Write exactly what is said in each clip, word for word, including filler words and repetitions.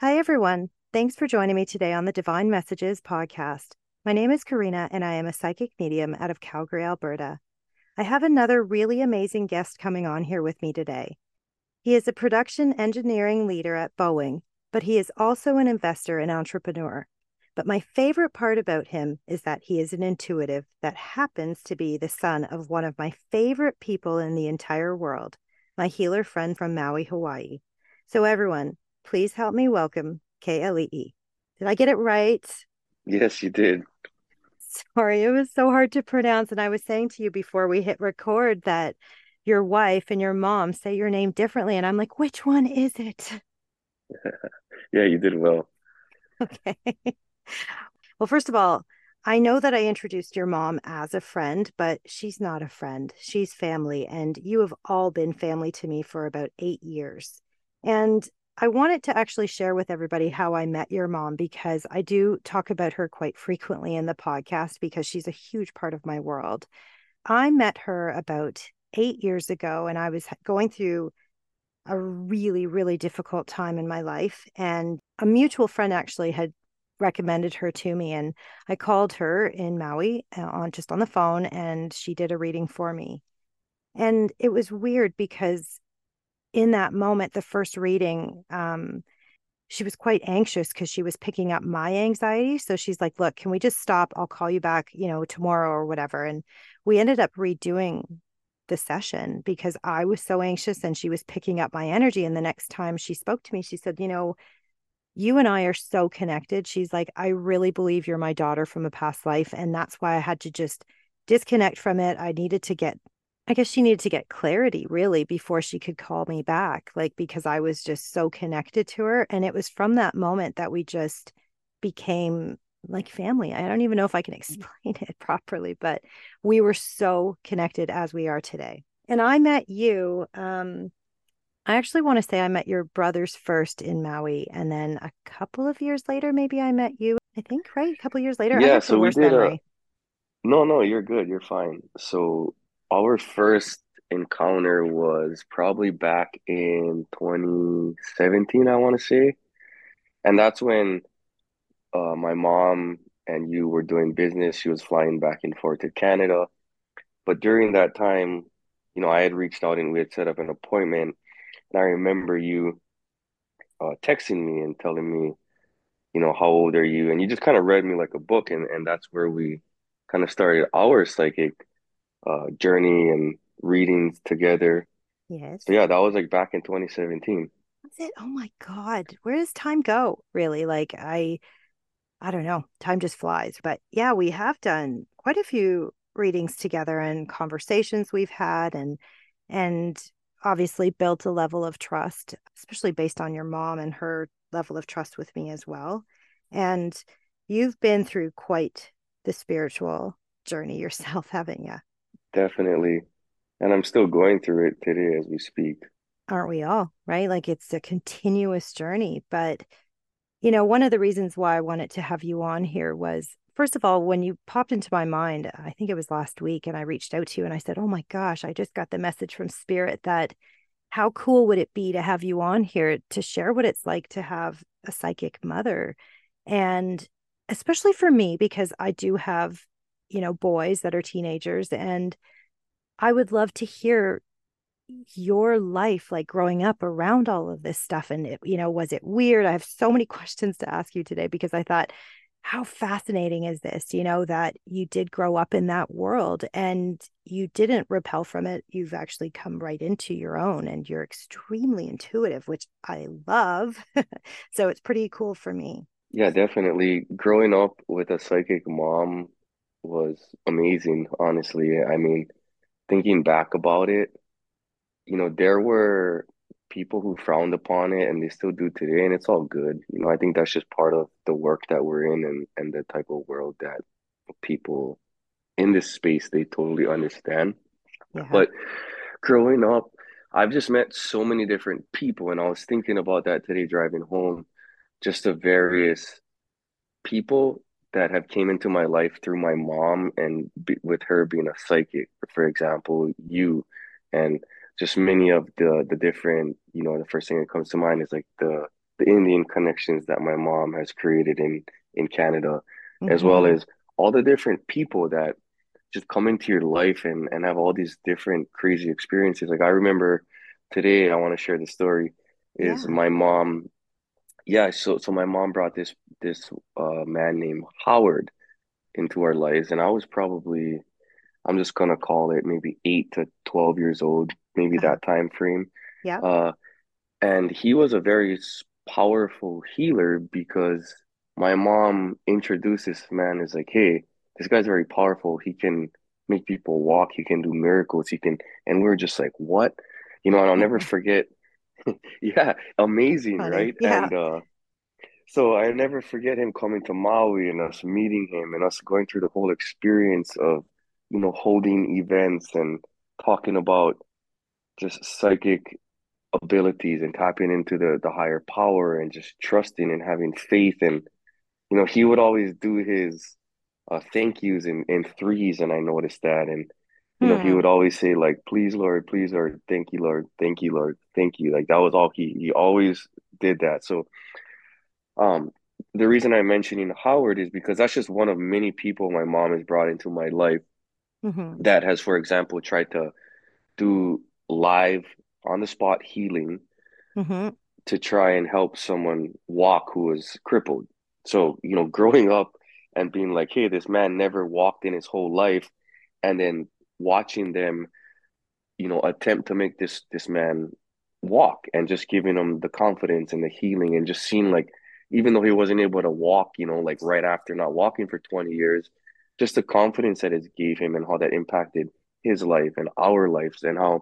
Hi, everyone. Thanks for joining me today on the Divine Messages podcast. My name is Karina, and I am a psychic medium out of Calgary, Alberta. I have another really amazing guest coming on here with me today. He is a production engineering leader at Boeing, but he is also an investor and entrepreneur. But my favorite part about him is that he is an intuitive that happens to be the son of one of my favorite people in the entire world, my healer friend from Maui, Hawaii. So everyone, please help me welcome K L E E. Did I get it right? Yes, you did. Sorry, it was so hard to pronounce. And I was saying to you before we hit record that your wife and your mom say your name differently. And I'm like, which one is it? Yeah, you did well. Okay. Well, first of all, I know that I introduced your mom as a friend, but she's not a friend. She's family. And you have all been family to me for about eight years. And I wanted to actually share with everybody how I met your mom, because I do talk about her quite frequently in the podcast because she's a huge part of my world. I met her about eight years ago, and I was going through a really, really difficult time in my life. And a mutual friend actually had recommended her to me, and I called her in Maui on just on the phone, and she did a reading for me. And it was weird because in that moment, the first reading, um, she was quite anxious because she was picking up my anxiety. So she's like, look, can we just stop? I'll call you back, you know, tomorrow or whatever. And we ended up redoing the session because I was so anxious and she was picking up my energy. And the next time she spoke to me, she said, you know, you and I are so connected. She's like, I really believe you're my daughter from a past life. And that's why I had to just disconnect from it. I needed to get I guess she needed to get clarity really before she could call me back, like, because I was just so connected to her. And it was from that moment that we just became like family. I don't even know if I can explain it properly, but we were so connected as we are today. And I met you. Um, I actually want to say I met your brothers first in Maui. And then a couple of years later, maybe I met you, I think, right? A couple of years later. Yeah, I have so the worst we did. Uh, no, no, you're good. You're fine. So our first encounter was probably back in twenty seventeen, I want to say. And that's when uh, my mom and you were doing business. She was flying back and forth to Canada. But during that time, you know, I had reached out and we had set up an appointment. And I remember you uh, texting me and telling me, you know, how old are you? And you just kind of read me like a book. And, and that's where we kind of started our psychic uh journey and readings together. Yes. So yeah, that was like back in twenty seventeen. That's it. Oh my God, where does time go, really? Like I I don't know, time just flies. But yeah, we have done quite a few readings together and conversations we've had, and and obviously built a level of trust, especially based on your mom and her level of trust with me as well. And you've been through quite the spiritual journey yourself, haven't you? Definitely. And I'm still going through it today as we speak. Aren't we all, right? Like it's a continuous journey. But, you know, one of the reasons why I wanted to have you on here was, first of all, when you popped into my mind, I think it was last week, and I reached out to you and I said, oh my gosh, I just got the message from Spirit that how cool would it be to have you on here to share what it's like to have a psychic mother. And especially for me, because I do have, you know, boys that are teenagers. And I would love to hear your life, like growing up around all of this stuff. And, it, you know, was it weird? I have so many questions to ask you today, because I thought, how fascinating is this, you know, that you did grow up in that world and you didn't repel from it. You've actually come right into your own, and you're extremely intuitive, which I love. So it's pretty cool for me. Yeah, definitely. Growing up with a psychic mom was amazing, honestly. I mean, thinking back about it, you know, there were people who frowned upon it, and they still do today, and it's all good. You know, I think that's just part of the work that we're in, and, and the type of world that people in this space, they totally understand. Yeah. But growing up, I've just met so many different people, and I was thinking about that today driving home, just the various people that have came into my life through my mom, and be, with her being a psychic, for example, you, and just many of the the different, you know, the first thing that comes to mind is like the the Indian connections that my mom has created in, in Canada, mm-hmm. as well as all the different people that just come into your life and, and have all these different crazy experiences. Like I remember today, I want to share the story is yeah. my mom. Yeah. So, so my mom brought this, this uh, man named Howard into our lives. And I was probably, I'm just going to call it maybe eight to twelve years old, maybe uh-huh. that time frame. Yeah. Uh, and he was a very powerful healer because my mom introduced this man as like, hey, this guy's very powerful. He can make people walk. He can do miracles. He can, and we were just like, what? You know, and I'll never forget. yeah. Amazing. Funny. Right. Yeah. And, uh, so I never forget him coming to Maui and us meeting him and us going through the whole experience of, you know, holding events and talking about just psychic abilities and tapping into the, the higher power and just trusting and having faith. And, you know, he would always do his uh, thank yous in, in threes. And I noticed that. And, you know, he would always say like, please, Lord, please, Lord, thank you, Lord, thank you, Lord, thank you. Like that was all he, he always did that. So, Um, the reason I'm mentioning Howard is because that's just one of many people my mom has brought into my life mm-hmm. that has, for example, tried to do live on the spot healing mm-hmm. to try and help someone walk who was crippled. So, you know, growing up and being like, hey, this man never walked in his whole life. And then watching them, you know, attempt to make this, this man walk and just giving him the confidence and the healing and just seeing like, even though he wasn't able to walk, you know, like right after not walking for twenty years, just the confidence that it gave him and how that impacted his life and our lives and how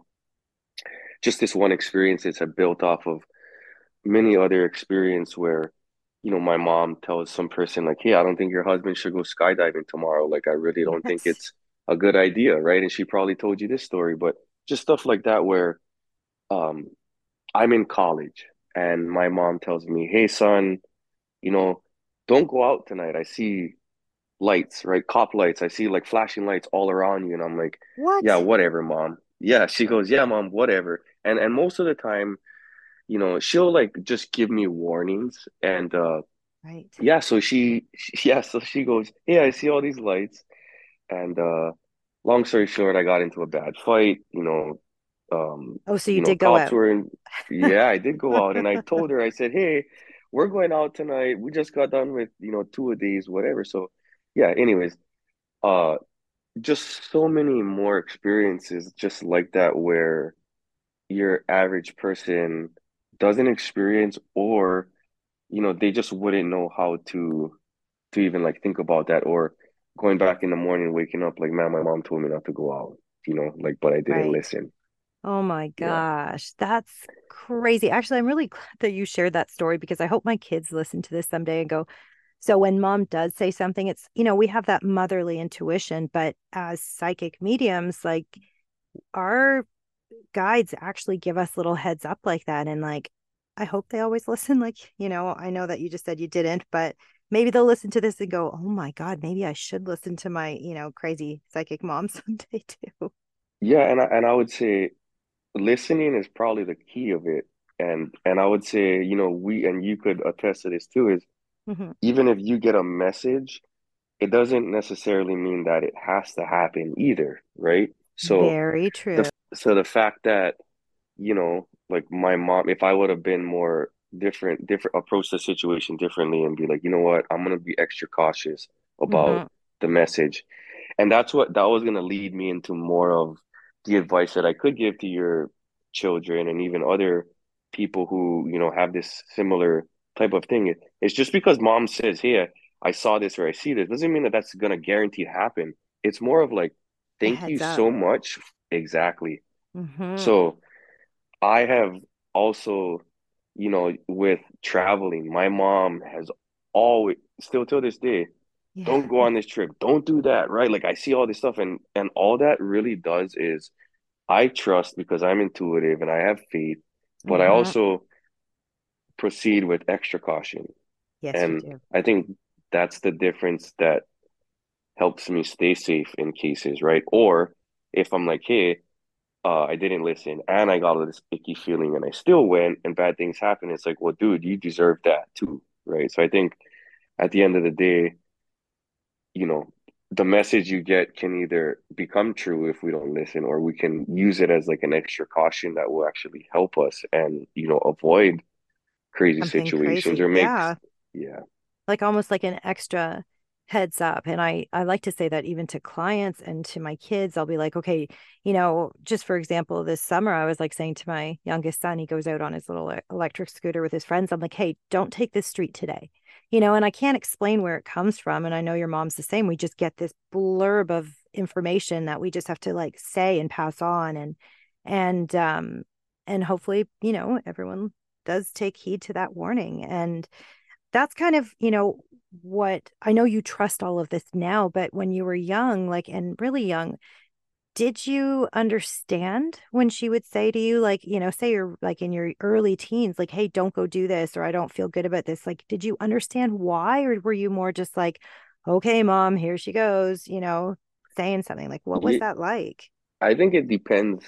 just this one experience is built off of many other experience where, you know, my mom tells some person like, hey, I don't think your husband should go skydiving tomorrow. Like, I really don't yes. think it's a good idea. Right. And she probably told you this story, but just stuff like that where um, I'm in college and my mom tells me, hey, son, you know, don't go out tonight. I see lights, right? Cop lights. I see like flashing lights all around you. And I'm like, what? Yeah, whatever, mom. Yeah. She goes, yeah, mom, whatever. And and most of the time, you know, she'll like just give me warnings. And uh, right. yeah, so she, she, yeah, so she goes, yeah, I see all these lights. And uh, long story short, I got into a bad fight, you know. Um, oh, so you, you did know, go out. Were in, yeah, I did go out. And I told her, I said, hey, we're going out tonight. We just got done with, you know, two of these, whatever. So yeah, anyways, uh, just so many more experiences just like that, where your average person doesn't experience, or, you know, they just wouldn't know how to, to even like think about that, or going back in the morning, waking up like, man, my mom told me not to go out, you know, like, but I didn't right. listen. Oh my gosh, yeah. That's crazy. Actually, I'm really glad that you shared that story, because I hope my kids listen to this someday and go, so when mom does say something, it's, you know, we have that motherly intuition, but as psychic mediums, like our guides actually give us little heads up like that. And like, I hope they always listen. Like, you know, I know that you just said you didn't, but maybe they'll listen to this and go, oh my God, maybe I should listen to my, you know, crazy psychic mom someday too. Yeah. And I, and I would say, listening is probably the key of it. And and I would say, you know, we, and you could attest to this too, is mm-hmm. even if you get a message, it doesn't necessarily mean that it has to happen either, right? So very true. The, so the fact that, you know, like my mom, if I would have been more different, different approach the situation differently and be like, you know what, I'm going to be extra cautious about mm-hmm. the message. And that's what, that was going to lead me into more of the advice that I could give to your children and even other people who, you know, have this similar type of thing. It, it's just because mom says, hey, I saw this or I see this, doesn't mean that that's going to guarantee happen. It's more of like, thank you up. so much. Exactly. Mm-hmm. So I have also, you know, with traveling, my mom has always, still till this day, yeah. don't go on this trip. Don't do that. Right. Like I see all this stuff, and, and all that really does is I trust because I'm intuitive and I have faith, but yeah. I also proceed with extra caution. Yes, and you do. I think that's the difference that helps me stay safe in cases. Right. Or if I'm like, hey, Uh, I didn't listen, and I got all this icky feeling, and I still went, and bad things happen. It's like, well, dude, you deserve that too, right? So I think at the end of the day, you know, the message you get can either become true if we don't listen, or we can use it as like an extra caution that will actually help us and, you know, avoid crazy Something situations crazy. or make, yeah. yeah. Like almost like an extra heads up. And I, I like to say that even to clients and to my kids, I'll be like, okay, you know, just for example, this summer, I was like saying to my youngest son, he goes out on his little electric scooter with his friends. I'm like, hey, don't take this street today. You know, and I can't explain where it comes from. And I know your mom's the same. We just get this blurb of information that we just have to like say and pass on. And, and, um, and hopefully, you know, everyone does take heed to that warning. And that's kind of, you know, what I know you trust all of this now, but when you were young, like, and really young, did you understand when she would say to you, like, you know, say you're like in your early teens, like, hey, don't go do this, or I don't feel good about this. Like, did you understand why? Or were you more just like, okay, mom, here she goes, you know, saying something? Like, what was that like? I think it depends.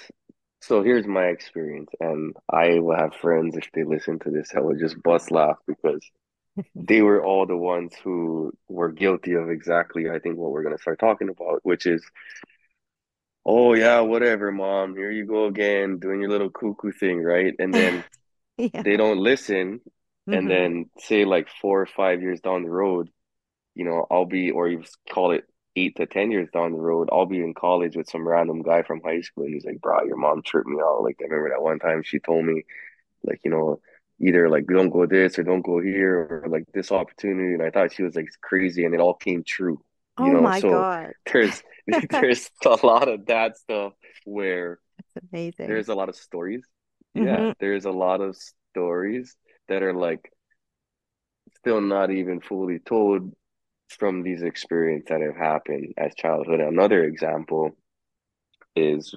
So here's my experience. And I will have friends, if they listen to this, I will just bust laugh, because they were all the ones who were guilty of exactly, I think, what we're going to start talking about, which is, oh, yeah, whatever, mom, here you go again, doing your little cuckoo thing, right? And then yeah. they don't listen. Mm-hmm. And then say like four or five years down the road, you know, I'll be, or you call it eight to ten years down the road, I'll be in college with some random guy from high school. And he's like, bro, your mom tripped me out. Like, I remember that one time she told me, like, you know, either like don't go this or don't go here, or like this opportunity. And I thought she was like crazy, and it all came true. You oh know? my so God. There's there's a lot of that stuff where That's amazing. There's a lot of stories. Mm-hmm. Yeah. There's a lot of stories that are like still not even fully told from these experiences that have happened as childhood. Another example is,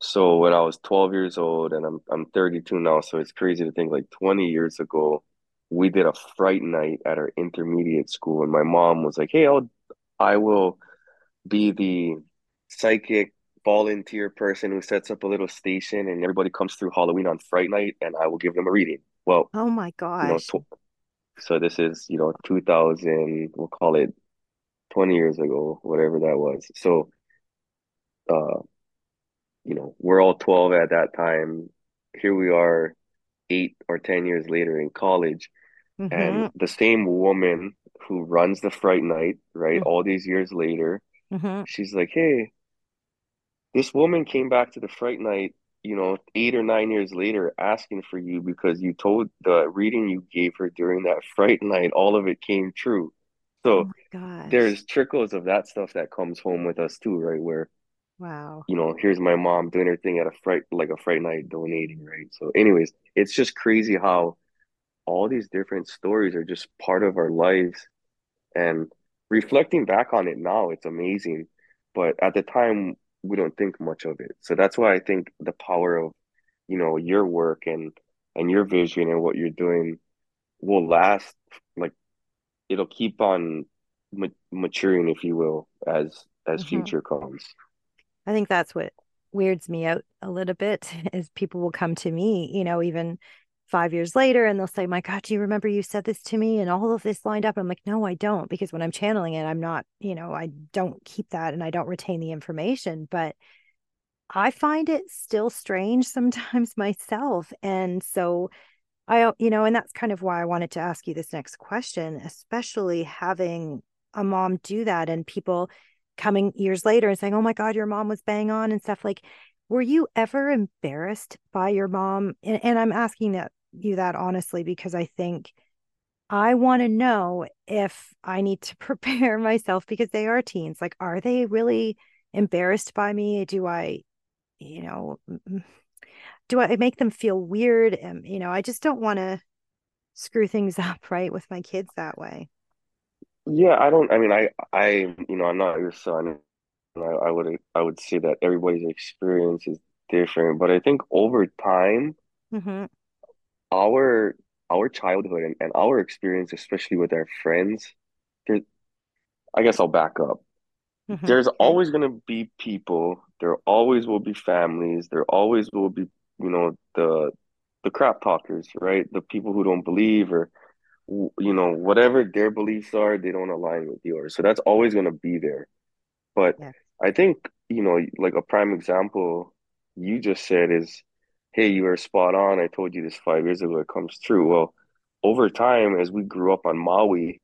so when I was twelve years old, and I'm I'm thirty-two now, so it's crazy to think like twenty years ago, we did a fright night at our intermediate school, and my mom was like, hey, I'll I will be the psychic volunteer person who sets up a little station, and everybody comes through Halloween on Fright Night, and I will give them a reading. Well, oh my gosh. You know, so this is, you know, two thousand, we'll call it twenty years ago, whatever that was. So, uh, you know, we're all twelve at that time. Here we are eight or ten years later in college. Mm-hmm. And the same woman who runs the Fright Night, right? Mm-hmm. All these years later, mm-hmm. she's like, hey, this woman came back to the Fright Night, you know, eight or nine years later, asking for you because you told the reading you gave her during that Fright Night, all of it came true. So oh there's trickles of that stuff that comes home with us too, right? Where, wow, you know, here's my mom doing her thing at a fright, like a Fright Night, donating, right? So anyways, it's just crazy how all these different stories are just part of our lives. And reflecting back on it now, it's amazing. But at the time, we don't think much of it. So that's why I think the power of, you know, your work and, and your vision and what you're doing will last. Like, it'll keep on ma- maturing, if you will, as, as mm-hmm. future comes. I think that's what weirds me out a little bit, is people will come to me, you know, even five years later, and they'll say, my God, do you remember you said this to me and all of this lined up? I'm like, no, I don't, because when I'm channeling it, I'm not, you know, I don't keep that and I don't retain the information. But I find it still strange sometimes myself. And so I, you know, and that's kind of why I wanted to ask you this next question, especially having a mom do that and people coming years later and saying, oh my God, your mom was bang on and stuff. Like, were you ever embarrassed by your mom? And, and I'm asking that you that honestly, because I think I want to know if I need to prepare myself, because they are teens. Like, are they really embarrassed by me? Do I, you know, do I make them feel weird? And, you know, I just don't want to screw things up, right, with my kids that way. Yeah, I don't, I mean, I, I, you know, I'm not your son. I, I would, I would say that everybody's experience is different, but I think over time, mm-hmm. our, our childhood and, and our experience, especially with our friends, I guess I'll back up. Mm-hmm. There's always going to be people. There always will be families. There always will be, you know, the the crap talkers, right? The people who don't believe, or, you know, whatever their beliefs are, they don't align with yours. So that's always going to be there. But yeah. I think, you know, like a prime example you just said is, hey, you were spot on. I told you this five years ago. It comes true. Well, over time, as we grew up on Maui,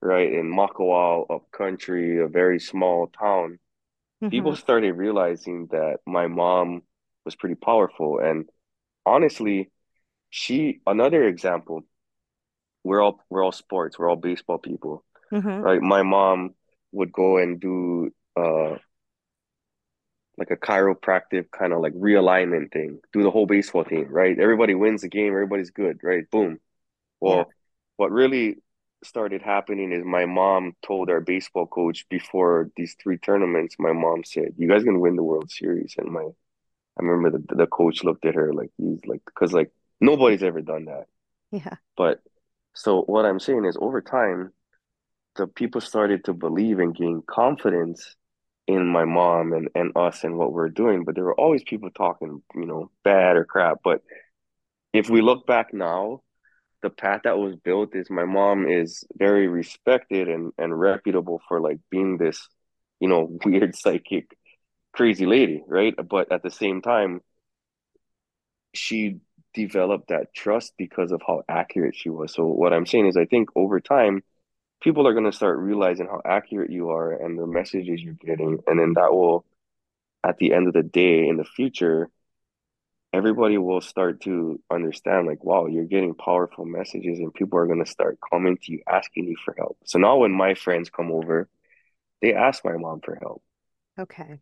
right, in Makawao, up country, a very small town, mm-hmm. people started realizing that my mom was pretty powerful. And honestly, she, another example, we're all, we're all sports, we're all baseball people, mm-hmm. right? My mom would go and do uh, like a chiropractic kind of like realignment thing, do the whole baseball team, right? Everybody wins the game, everybody's good, right? Boom. Well, yeah. what really started happening is my mom told our baseball coach before these three tournaments, my mom said, you guys are gonna win the World Series. And my, I remember the, the coach looked at her like, he's like, because like nobody's ever done that. Yeah. But so what I'm saying is, over time, the people started to believe and gain confidence in my mom and, and us and what we're doing. But there were always people talking, you know, bad or crap. But if we look back now, the path that was built is, my mom is very respected and, and reputable for like being this, you know, weird psychic crazy lady, right? But at the same time, she developed that trust because of how accurate she was. So what I'm saying is, I think over time, people are going to start realizing how accurate you are and the messages you're getting. And then that will, at the end of the day, in the future, everybody will start to understand, like, wow, you're getting powerful messages, and people are going to start coming to you, asking you for help. So now when my friends come over, they ask my mom for help. Okay.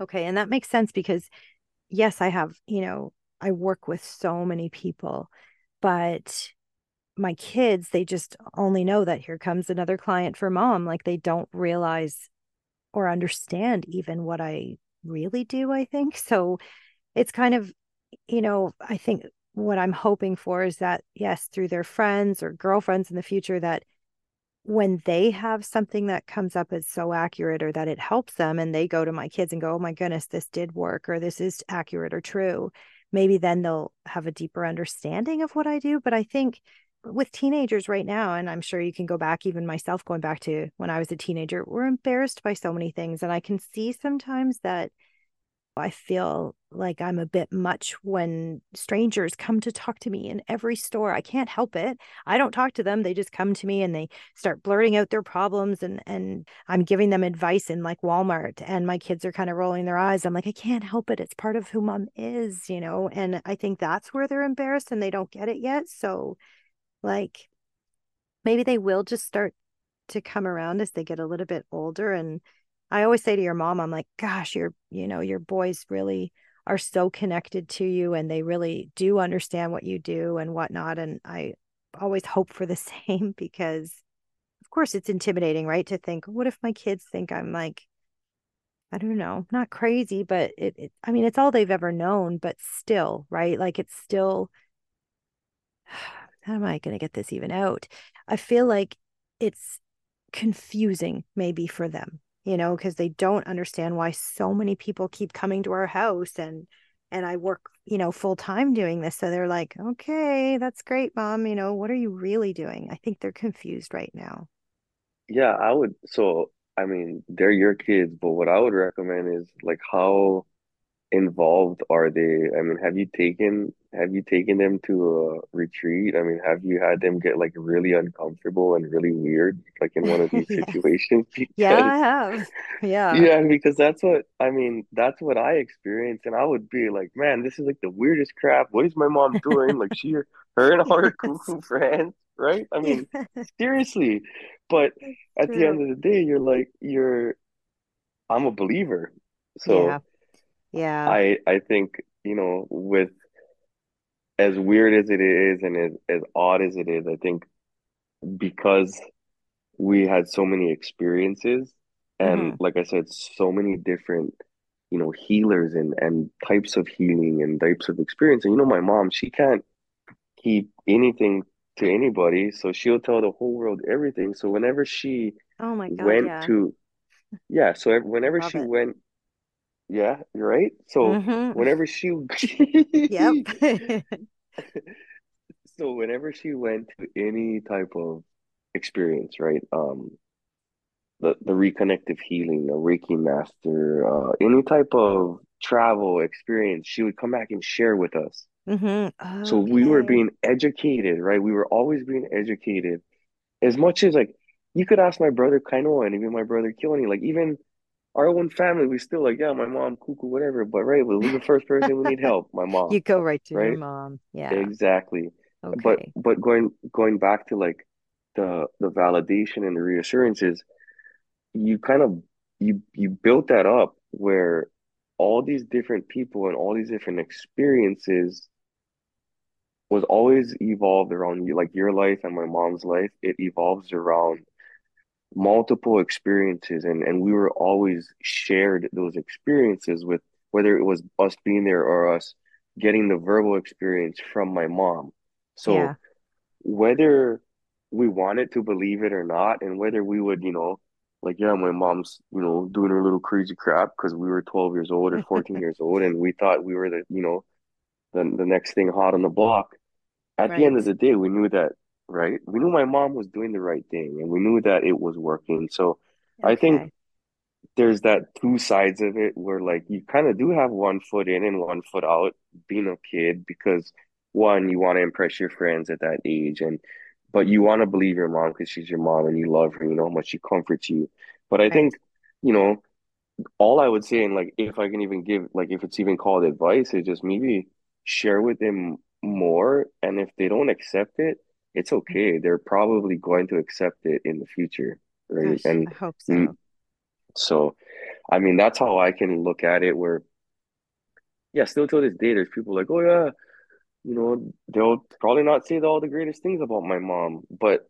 Okay. And that makes sense, because yes, I have, you know, I work with so many people, but my kids, they just only know that here comes another client for mom. Like, they don't realize or understand even what I really do, I think. So it's kind of, you know, I think what I'm hoping for is that, yes, through their friends or girlfriends in the future, that when they have something that comes up as so accurate, or that it helps them, and they go to my kids and go, oh my goodness, this did work, or this is accurate or true, maybe then they'll have a deeper understanding of what I do. But I think with teenagers right now, and I'm sure you can go back, even myself going back to when I was a teenager, we're embarrassed by so many things. And I can see sometimes that I feel like I'm a bit much when strangers come to talk to me in every store. I can't help it. I don't talk to them. They just come to me and they start blurting out their problems, and, and I'm giving them advice in like Walmart, and my kids are kind of rolling their eyes. I'm like, I can't help it. It's part of who mom is, you know? And I think that's where they're embarrassed and they don't get it yet. So like, maybe they will just start to come around as they get a little bit older. And I always say to your mom, I'm like, gosh, your, you know, your boys really are so connected to you, and they really do understand what you do and whatnot. And I always hope for the same, because of course it's intimidating, right? To think, what if my kids think I'm like, I don't know, not crazy, but it, it I mean, it's all they've ever known, but still, right? Like, it's still, how am I going to get this even out? I feel like it's confusing maybe for them, you know, because they don't understand why so many people keep coming to our house, and, and I work, you know, full time doing this. So they're like, okay, that's great, mom. You know, what are you really doing? I think they're confused right now. Yeah, I would. So, I mean, they're your kids, but what I would recommend is, like, how involved are they? I mean, have you taken, have you taken them to a retreat? I mean, have you had them get like really uncomfortable and really weird, like in one of these yes. situations? Because, yeah, I have. Yeah. Yeah. Because that's what, I mean, that's what I experienced. And I would be like, man, this is like the weirdest crap. What is my mom doing? Like, she, her and all her cuckoo friends. Right. I mean, seriously, but at True. the end of the day, you're like, you're, I'm a believer. So yeah. Yeah, I, I think, you know, with as weird as it is and as, as odd as it is, I think because we had so many experiences and mm-hmm. like I said, so many different, you know, healers and, and types of healing and types of experience. And, you know, my mom, she can't keep anything to anybody. So she'll tell the whole world everything. So whenever she oh my God, went yeah. to Yeah. So whenever Love she it. went, yeah, you're right. So mm-hmm. whenever she, yep. so whenever she went to any type of experience, right? Um, the the Reconnective Healing, the Reiki master, uh, any type of travel experience, she would come back and share with us. Mm-hmm. Okay. So we were being educated, right? We were always being educated. As much as, like, you could ask my brother Kainoa and even my brother Kioni, like, even our own family, we still like, yeah, my mom, cuckoo, whatever. But right, well, we're the first person we need help, my mom. You go right to right? your mom. Yeah. Exactly. Okay. But but going going back to like the the validation and the reassurances, you kind of you you built that up where all these different people and all these different experiences was always evolved around you, like your life and my mom's life. It evolves around multiple experiences, and, and we were always shared those experiences with, whether it was us being there or us getting the verbal experience from my mom. So yeah. whether we wanted to believe it or not, and whether we would, you know, like, yeah, my mom's, you know, doing her little crazy crap because we were twelve years old or fourteen years old, and we thought we were the, you know, the, the next thing hot on the block. At right. the end of the day, we knew that, right? We knew my mom was doing the right thing, and we knew that it was working. So okay. I think there's that two sides of it where, like, you kind of do have one foot in and one foot out being a kid because, one, you want to impress your friends at that age, and but you want to believe your mom because she's your mom and you love her, you know how much she comforts you. But I right. think, you know, all I would say, and like, if I can even give, like, if it's even called advice, is just maybe share with them more. And if they don't accept it, it's okay. They're probably going to accept it in the future. Right. Gosh, and I hope so. So, I mean, that's how I can look at it where, yeah, still to this day, there's people like, oh yeah, you know, they'll probably not say all the greatest things about my mom, but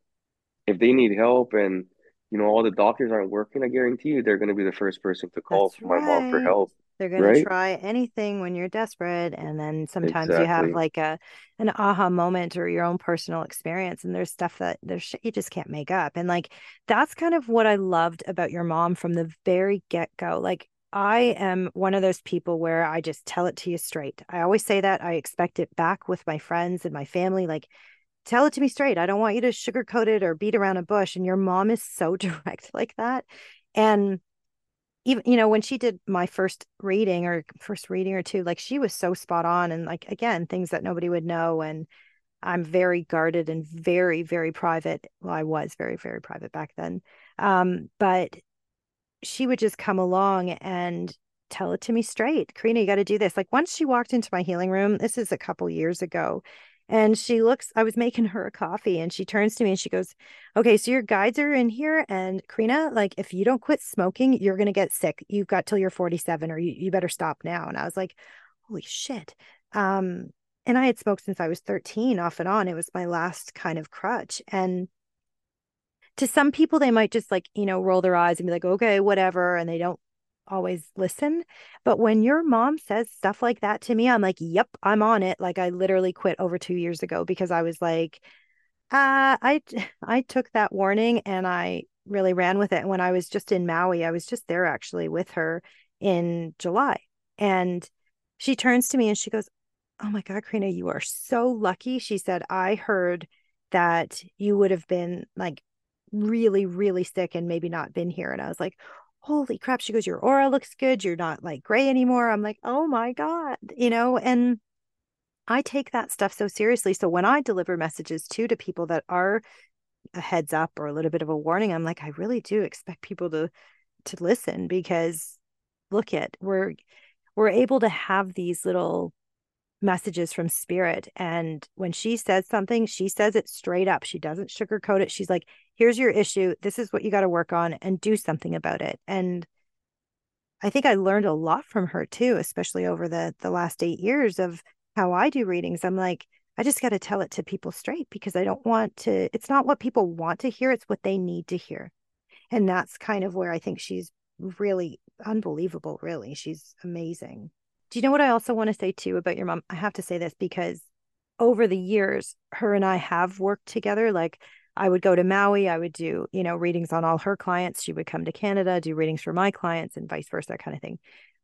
if they need help and, you know, all the doctors aren't working, I guarantee you they're going to be the first person to call That's my right. mom for help. They're going right? to try anything when you're desperate. And then sometimes exactly. you have like a an aha moment or your own personal experience. And there's stuff that there's shit you just can't make up. And like, that's kind of what I loved about your mom from the very get-go. Like, I am one of those people where I just tell it to you straight. I always say that. I expect it back with my friends and my family. Like, tell it to me straight. I don't want you to sugarcoat it or beat around a bush. And your mom is so direct like that. And even, you know, when she did my first reading or first reading or two, like, she was so spot on. And like, again, things that nobody would know. And I'm very guarded and very, very private. Well, I was very, very private back then. Um, but she would just come along and tell it to me straight. Karina, you got to do this. Like, once she walked into my healing room, this is a couple years ago, and she looks, I was making her a coffee, and she turns to me and she goes, okay, so your guides are in here. And Karina, like, if you don't quit smoking, you're going to get sick. You've got till you're forty-seven, or you, you better stop now. And I was like, holy shit. Um, and I had smoked since I was thirteen off and on. It was my last kind of crutch. And to some people, they might just, like, you know, roll their eyes and be like, okay, whatever. And they don't always listen. But when your mom says stuff like that to me, I'm like, yep, I'm on it. Like, I literally quit over two years ago because I was like, uh, I, I took that warning and I really ran with it. And when I was just in Maui, I was just there actually with her in July. And she turns to me and she goes, oh my God, Karina, you are so lucky. She said, I heard that you would have been like, really, really sick and maybe not been here. And I was like, holy crap. She goes, your aura looks good. You're not like gray anymore. I'm like, oh my God, you know, and I take that stuff so seriously. So when I deliver messages too, to people that are a heads up or a little bit of a warning, I'm like, I really do expect people to, to listen, because look at, we're, we're able to have these little messages from spirit. And when she says something, she says it straight up. She doesn't sugarcoat it. She's like, here's your issue. This is what you got to work on and do something about it. And I think I learned a lot from her too, especially over the, the last eight years of how I do readings. I'm like, I just got to tell it to people straight, because I don't want to, it's not what people want to hear. It's what they need to hear. And that's kind of where I think she's really unbelievable. Really. She's amazing. Do you know what I also want to say too about your mom? I have to say this because over the years, her and I have worked together. Like, I would go to Maui. I would do, you know, readings on all her clients. She would come to Canada, do readings for my clients and vice versa, kind of thing.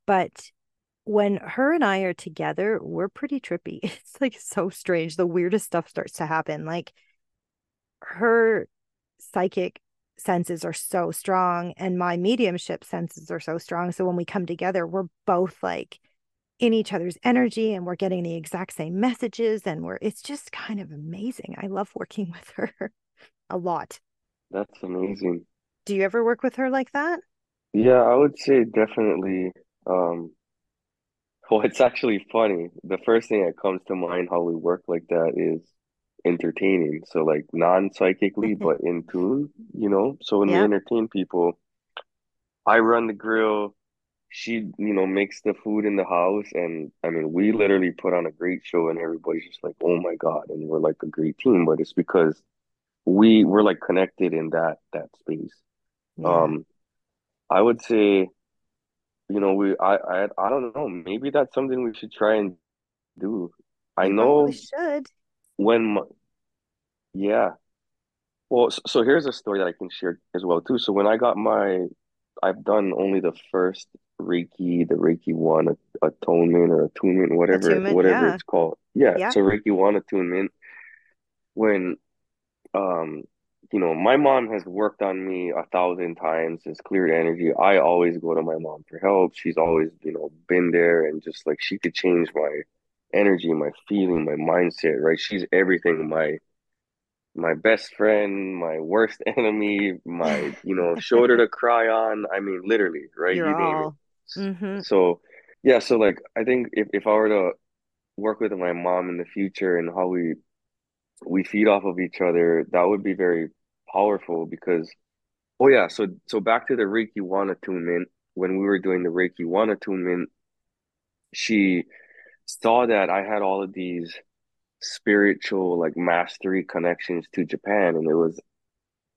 But when her and I are together, we're pretty trippy. It's like so strange. The weirdest stuff starts to happen. Like her psychic senses are so strong and my mediumship senses are so strong. So when we come together, we're both like in each other's energy and we're getting the exact same messages, and we're, it's just kind of amazing. I love working with her a lot. That's amazing. Do you ever work with her like that? Yeah, I would say definitely. Um, well, it's actually funny. The first thing that comes to mind how we work like that is entertaining. So like non-psychically, but in tune, you know? So when yeah. we entertain people, I run the grill. She, you know, makes the food in the house. And I mean, we literally put on a great show and everybody's just like, oh my God. And we're like a great team, but it's because we we're like connected in that, that space. Yeah. Um, I would say, you know, we, I, I, I don't know, maybe that's something we should try and do. I know we should. When, my, yeah. Well, so, so here's a story that I can share as well too. So when I got my, I've done only the first Reiki, the Reiki one atonement or attunement, whatever, attunement, whatever yeah. it's called. Yeah. yeah. So Reiki one attunement. When, um, you know, my mom has worked on me a thousand times, has cleared energy. I always go to my mom for help. She's always, you know, been there, and just like she could change my energy, my feeling, my mindset, right? She's everything. My my best friend, my worst enemy, my, you know, shoulder to cry on. I mean, literally, right? You're you all... name it. Mm-hmm. So, yeah. So like, I think if, if I were to work with my mom in the future and how we we feed off of each other, that would be very powerful because, oh yeah. So, so back to the Reiki one attunement, when we were doing the Reiki one attunement, she saw that I had all of these spiritual like mastery connections to Japan, and it was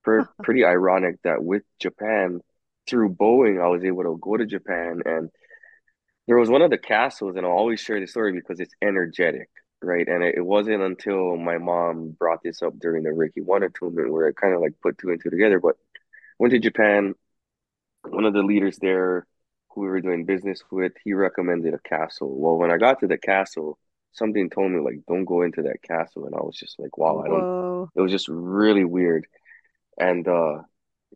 per- pretty ironic that with Japan, through Boeing, I was able to go to Japan. And there was one of the castles, and I'll always share this story because it's energetic, right? And it, it wasn't until my mom brought this up during the Reiki one attunement where I kind of like put two and two together. But went to Japan, one of the leaders there who we were doing business with, he recommended a castle. Well, when I got to the castle, something told me, like, don't go into that castle. And I was just like, wow, I don't, Whoa. It was just really weird. And uh,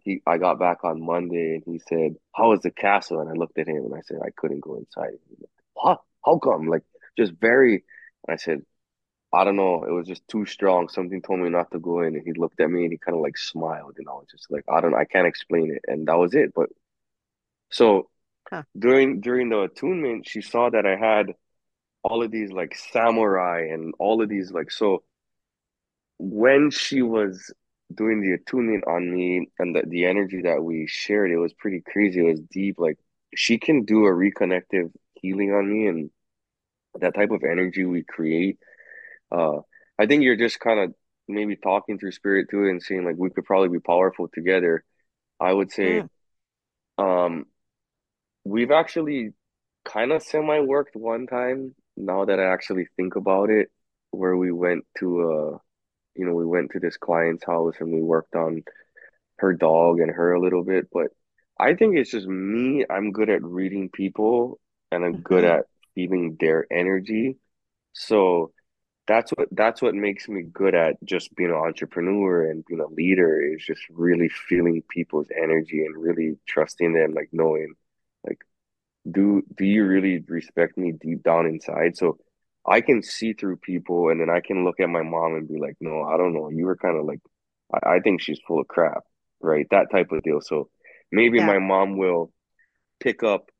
he, I got back on Monday and he said, how is the castle? And I looked at him and I said, I couldn't go inside. And he was like, what? How come? Like, just very, and I said, I don't know. It was just too strong. Something told me not to go in. And he looked at me and he kind of like smiled. And I was just like, I don't know. I can't explain it. And that was it. But so huh. during, during the attunement, she saw that I had all of these like samurai and all of these like, so when she was doing the attunement on me and the, the energy that we shared, it was pretty crazy. It was deep. Like she can do a reconnective healing on me, and that type of energy we create. Uh, I think you're just kind of maybe talking through spirit to it and seeing like we could probably be powerful together. I would say yeah. um, we've actually kind of semi worked one time, now that I actually think about it, where we went to, uh, you know, we went to this client's house and we worked on her dog and her a little bit. But I think it's just me. I'm good at reading people and I'm mm-hmm. good at feeling their energy. So that's what, that's what makes me good at just being an entrepreneur and being a leader, is just really feeling people's energy and really trusting them, like knowing, like, Do do you really respect me deep down inside? So I can see through people, and then I can look at my mom and be like, no, I don't know. You were kind of like, I, I think she's full of crap, right? That type of deal. So maybe yeah. my mom will pick up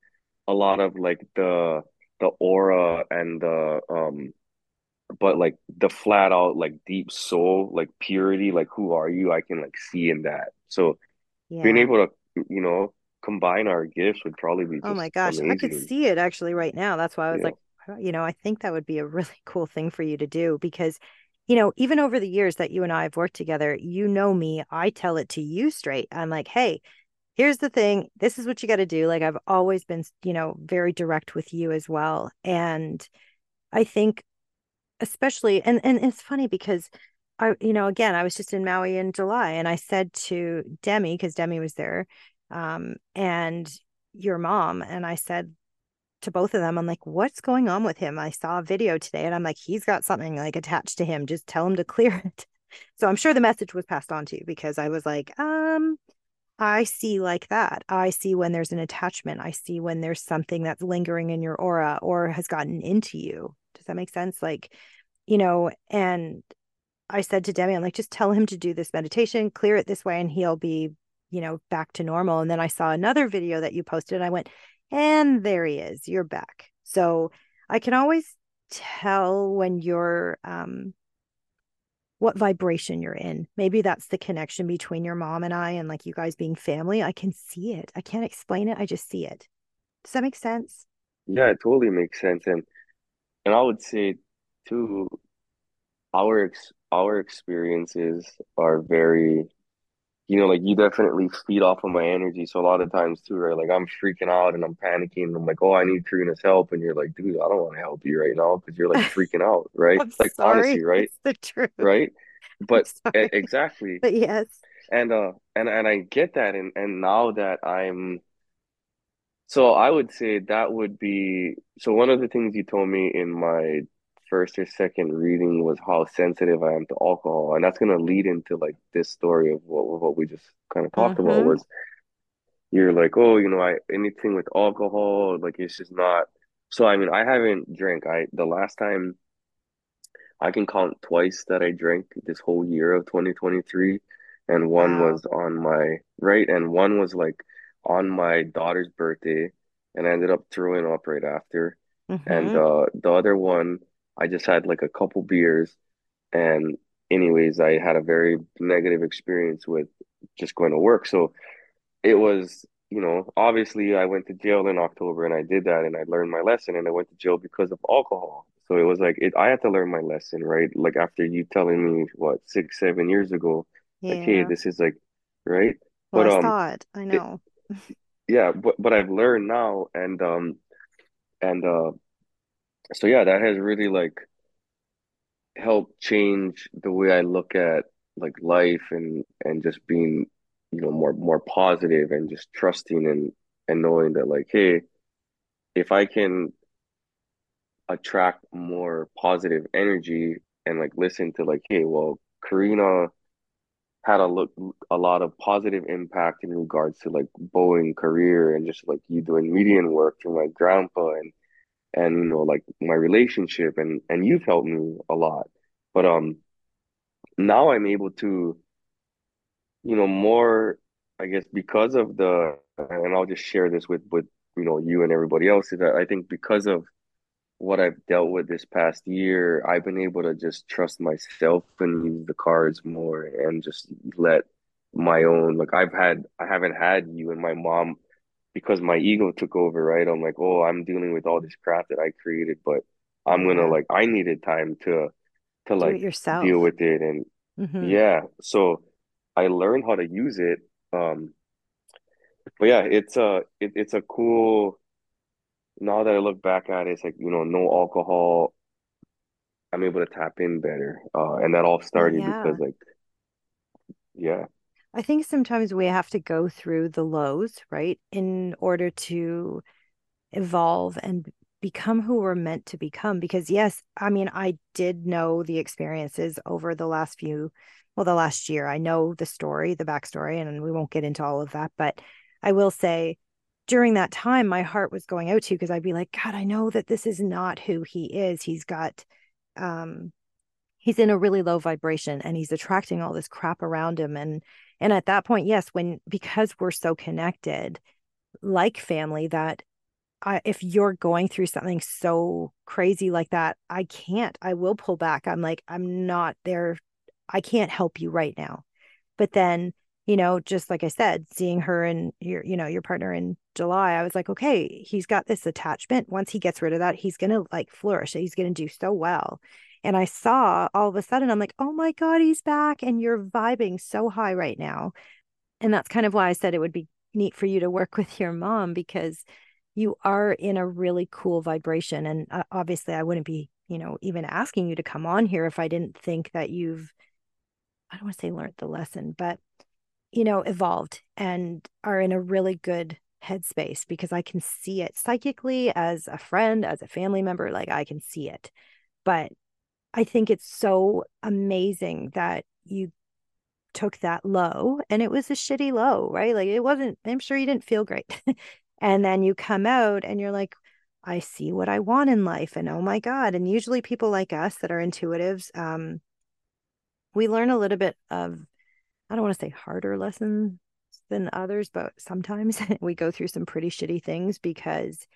a lot of like the the aura and the, um, but like the flat out like deep soul, like purity, like who are you? I can like see in that. So yeah. being able to, you know, combine our gifts would probably be just oh my gosh amazing. I could see it actually right now. That's why I was yeah. like, you know, I think that would be a really cool thing for you to do, because, you know, even over the years that you and I have worked together, you know me, I tell it to you straight. I'm like, hey, here's the thing, this is what you got to do. Like, I've always been, you know, very direct with you as well. And I think especially, and and it's funny because I, you know, again, I was just in Maui in July, and I said to Demi, because Demi was there, um, and your mom, and I said to both of them, I'm like, what's going on with him? I saw a video today, and I'm like, he's got something like attached to him. Just tell him to clear it. So I'm sure the message was passed on to you, because I was like, um, I see like that. I see when there's an attachment. I see when there's something that's lingering in your aura or has gotten into you. Does that make sense? Like, you know, and I said to Demi, I'm like, just tell him to do this meditation, clear it this way, and he'll be, you know, back to normal. And then I saw another video that you posted, and I went, and there he is, you're back. So I can always tell when you're, um, what vibration you're in. Maybe that's the connection between your mom and I, and like you guys being family. I can see it. I can't explain it. I just see it. Does that make sense? Yeah, it totally makes sense. And, and I would say too, our ex- our experiences are very, you know, like you definitely feed off of my energy. So a lot of times too, right? Like I'm freaking out and I'm panicking and I'm like, oh, I need Karina's help. And you're like, dude, I don't want to help you right now, because you're like freaking out, right? I'm like, sorry. Honestly, right? It's the truth. Right? But e- exactly. But yes. And uh and, and I get that, and, and now that I'm so I would say that would be so one of the things you told me in my first or second reading was how sensitive I am to alcohol, and that's going to lead into like this story of what what we just kind of talked mm-hmm. about. Was you're like, oh, you know, I anything with alcohol, like it's just not. So I mean, I haven't drank. I the last time I can count twice that I drank this whole year of twenty twenty-three, and one wow. was on my right, and one was like on my daughter's birthday, and I ended up throwing up right after, mm-hmm. and uh, the other one, I just had like a couple beers, and anyways, I had a very negative experience with just going to work. So it was, you know, obviously I went to jail in October, and I did that, and I learned my lesson, and I went to jail because of alcohol. So it was like, it, I had to learn my lesson, right? Like after you telling me what, six, seven years ago, yeah. like, hey, this is like, right. Well, but I um, saw it. I know. It, yeah. But, but I've learned now, and, um, and, uh, so yeah, that has really like helped change the way I look at like life, and, and just being, you know, more, more positive, and just trusting and, and knowing that like, hey, if I can attract more positive energy and like listen to like, hey, well, Karina had a look, a lot of positive impact in regards to like Boeing career, and just like you doing medium work through my grandpa, and and, you know, like my relationship, and, and you've helped me a lot. But um, now I'm able to, you know, more, I guess, because of the, and I'll just share this with, with, you know, you and everybody else, is that I think because of what I've dealt with this past year, I've been able to just trust myself and use the cards more, and just let my own, like I've had, I haven't had you and my mom, because my ego took over, right? I'm like, oh, I'm dealing with all this crap that I created, but I'm yeah. gonna like, I needed time to, to do like yourself. Deal with it, and mm-hmm. yeah. So I learned how to use it. Um, but yeah, it's a, it, it's a cool. Now that I look back at it, it's like, you know, no alcohol, I'm able to tap in better, uh, and that all started yeah. because like, yeah. I think sometimes we have to go through the lows, right, in order to evolve and become who we're meant to become. Because yes, I mean, I did know the experiences over the last few, well, the last year. I know the story, the backstory, and we won't get into all of that. But I will say during that time, my heart was going out to you, because I'd be like, God, I know that this is not who he is. He's got, um, he's in a really low vibration, and he's attracting all this crap around him. And And at that point, yes, when, because we're so connected, like family, that I, if you're going through something so crazy like that, I can't, I will pull back. I'm like, I'm not there. I can't help you right now. But then, you know, just like I said, seeing her and your, you know, your partner in July, I was like, okay, he's got this attachment. Once he gets rid of that, he's going to like flourish. He's going to do so well. And I saw all of a sudden, I'm like, oh my God, he's back. And you're vibing so high right now. And that's kind of why I said it would be neat for you to work with your mom, because you are in a really cool vibration. And uh, obviously I wouldn't be, you know, even asking you to come on here if I didn't think that you've I don't want to say learned the lesson, but, you know, evolved and are in a really good headspace, because I can see it psychically as a friend, as a family member, like I can see it. But I think it's so amazing that you took that low, and it was a shitty low, right? Like it wasn't, I'm sure you didn't feel great. And then you come out and you're like, I see what I want in life. And oh my God. And usually people like us that are intuitives, um, we learn a little bit of, I don't want to say harder lessons than others, but sometimes we go through some pretty shitty things because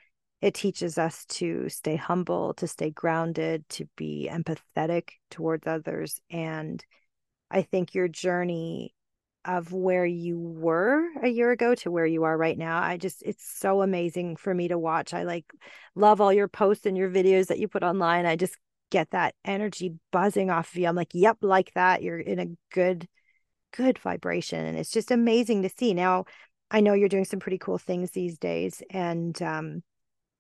it teaches us to stay humble, to stay grounded, to be empathetic towards others. And I think your journey of where you were a year ago to where you are right now, I just, it's so amazing for me to watch. I like love all your posts and your videos that you put online. I just get that energy buzzing off of you. I'm like, yep, like that. You're in a good, good vibration. And it's just amazing to see. Now, I know you're doing some pretty cool things these days, and um,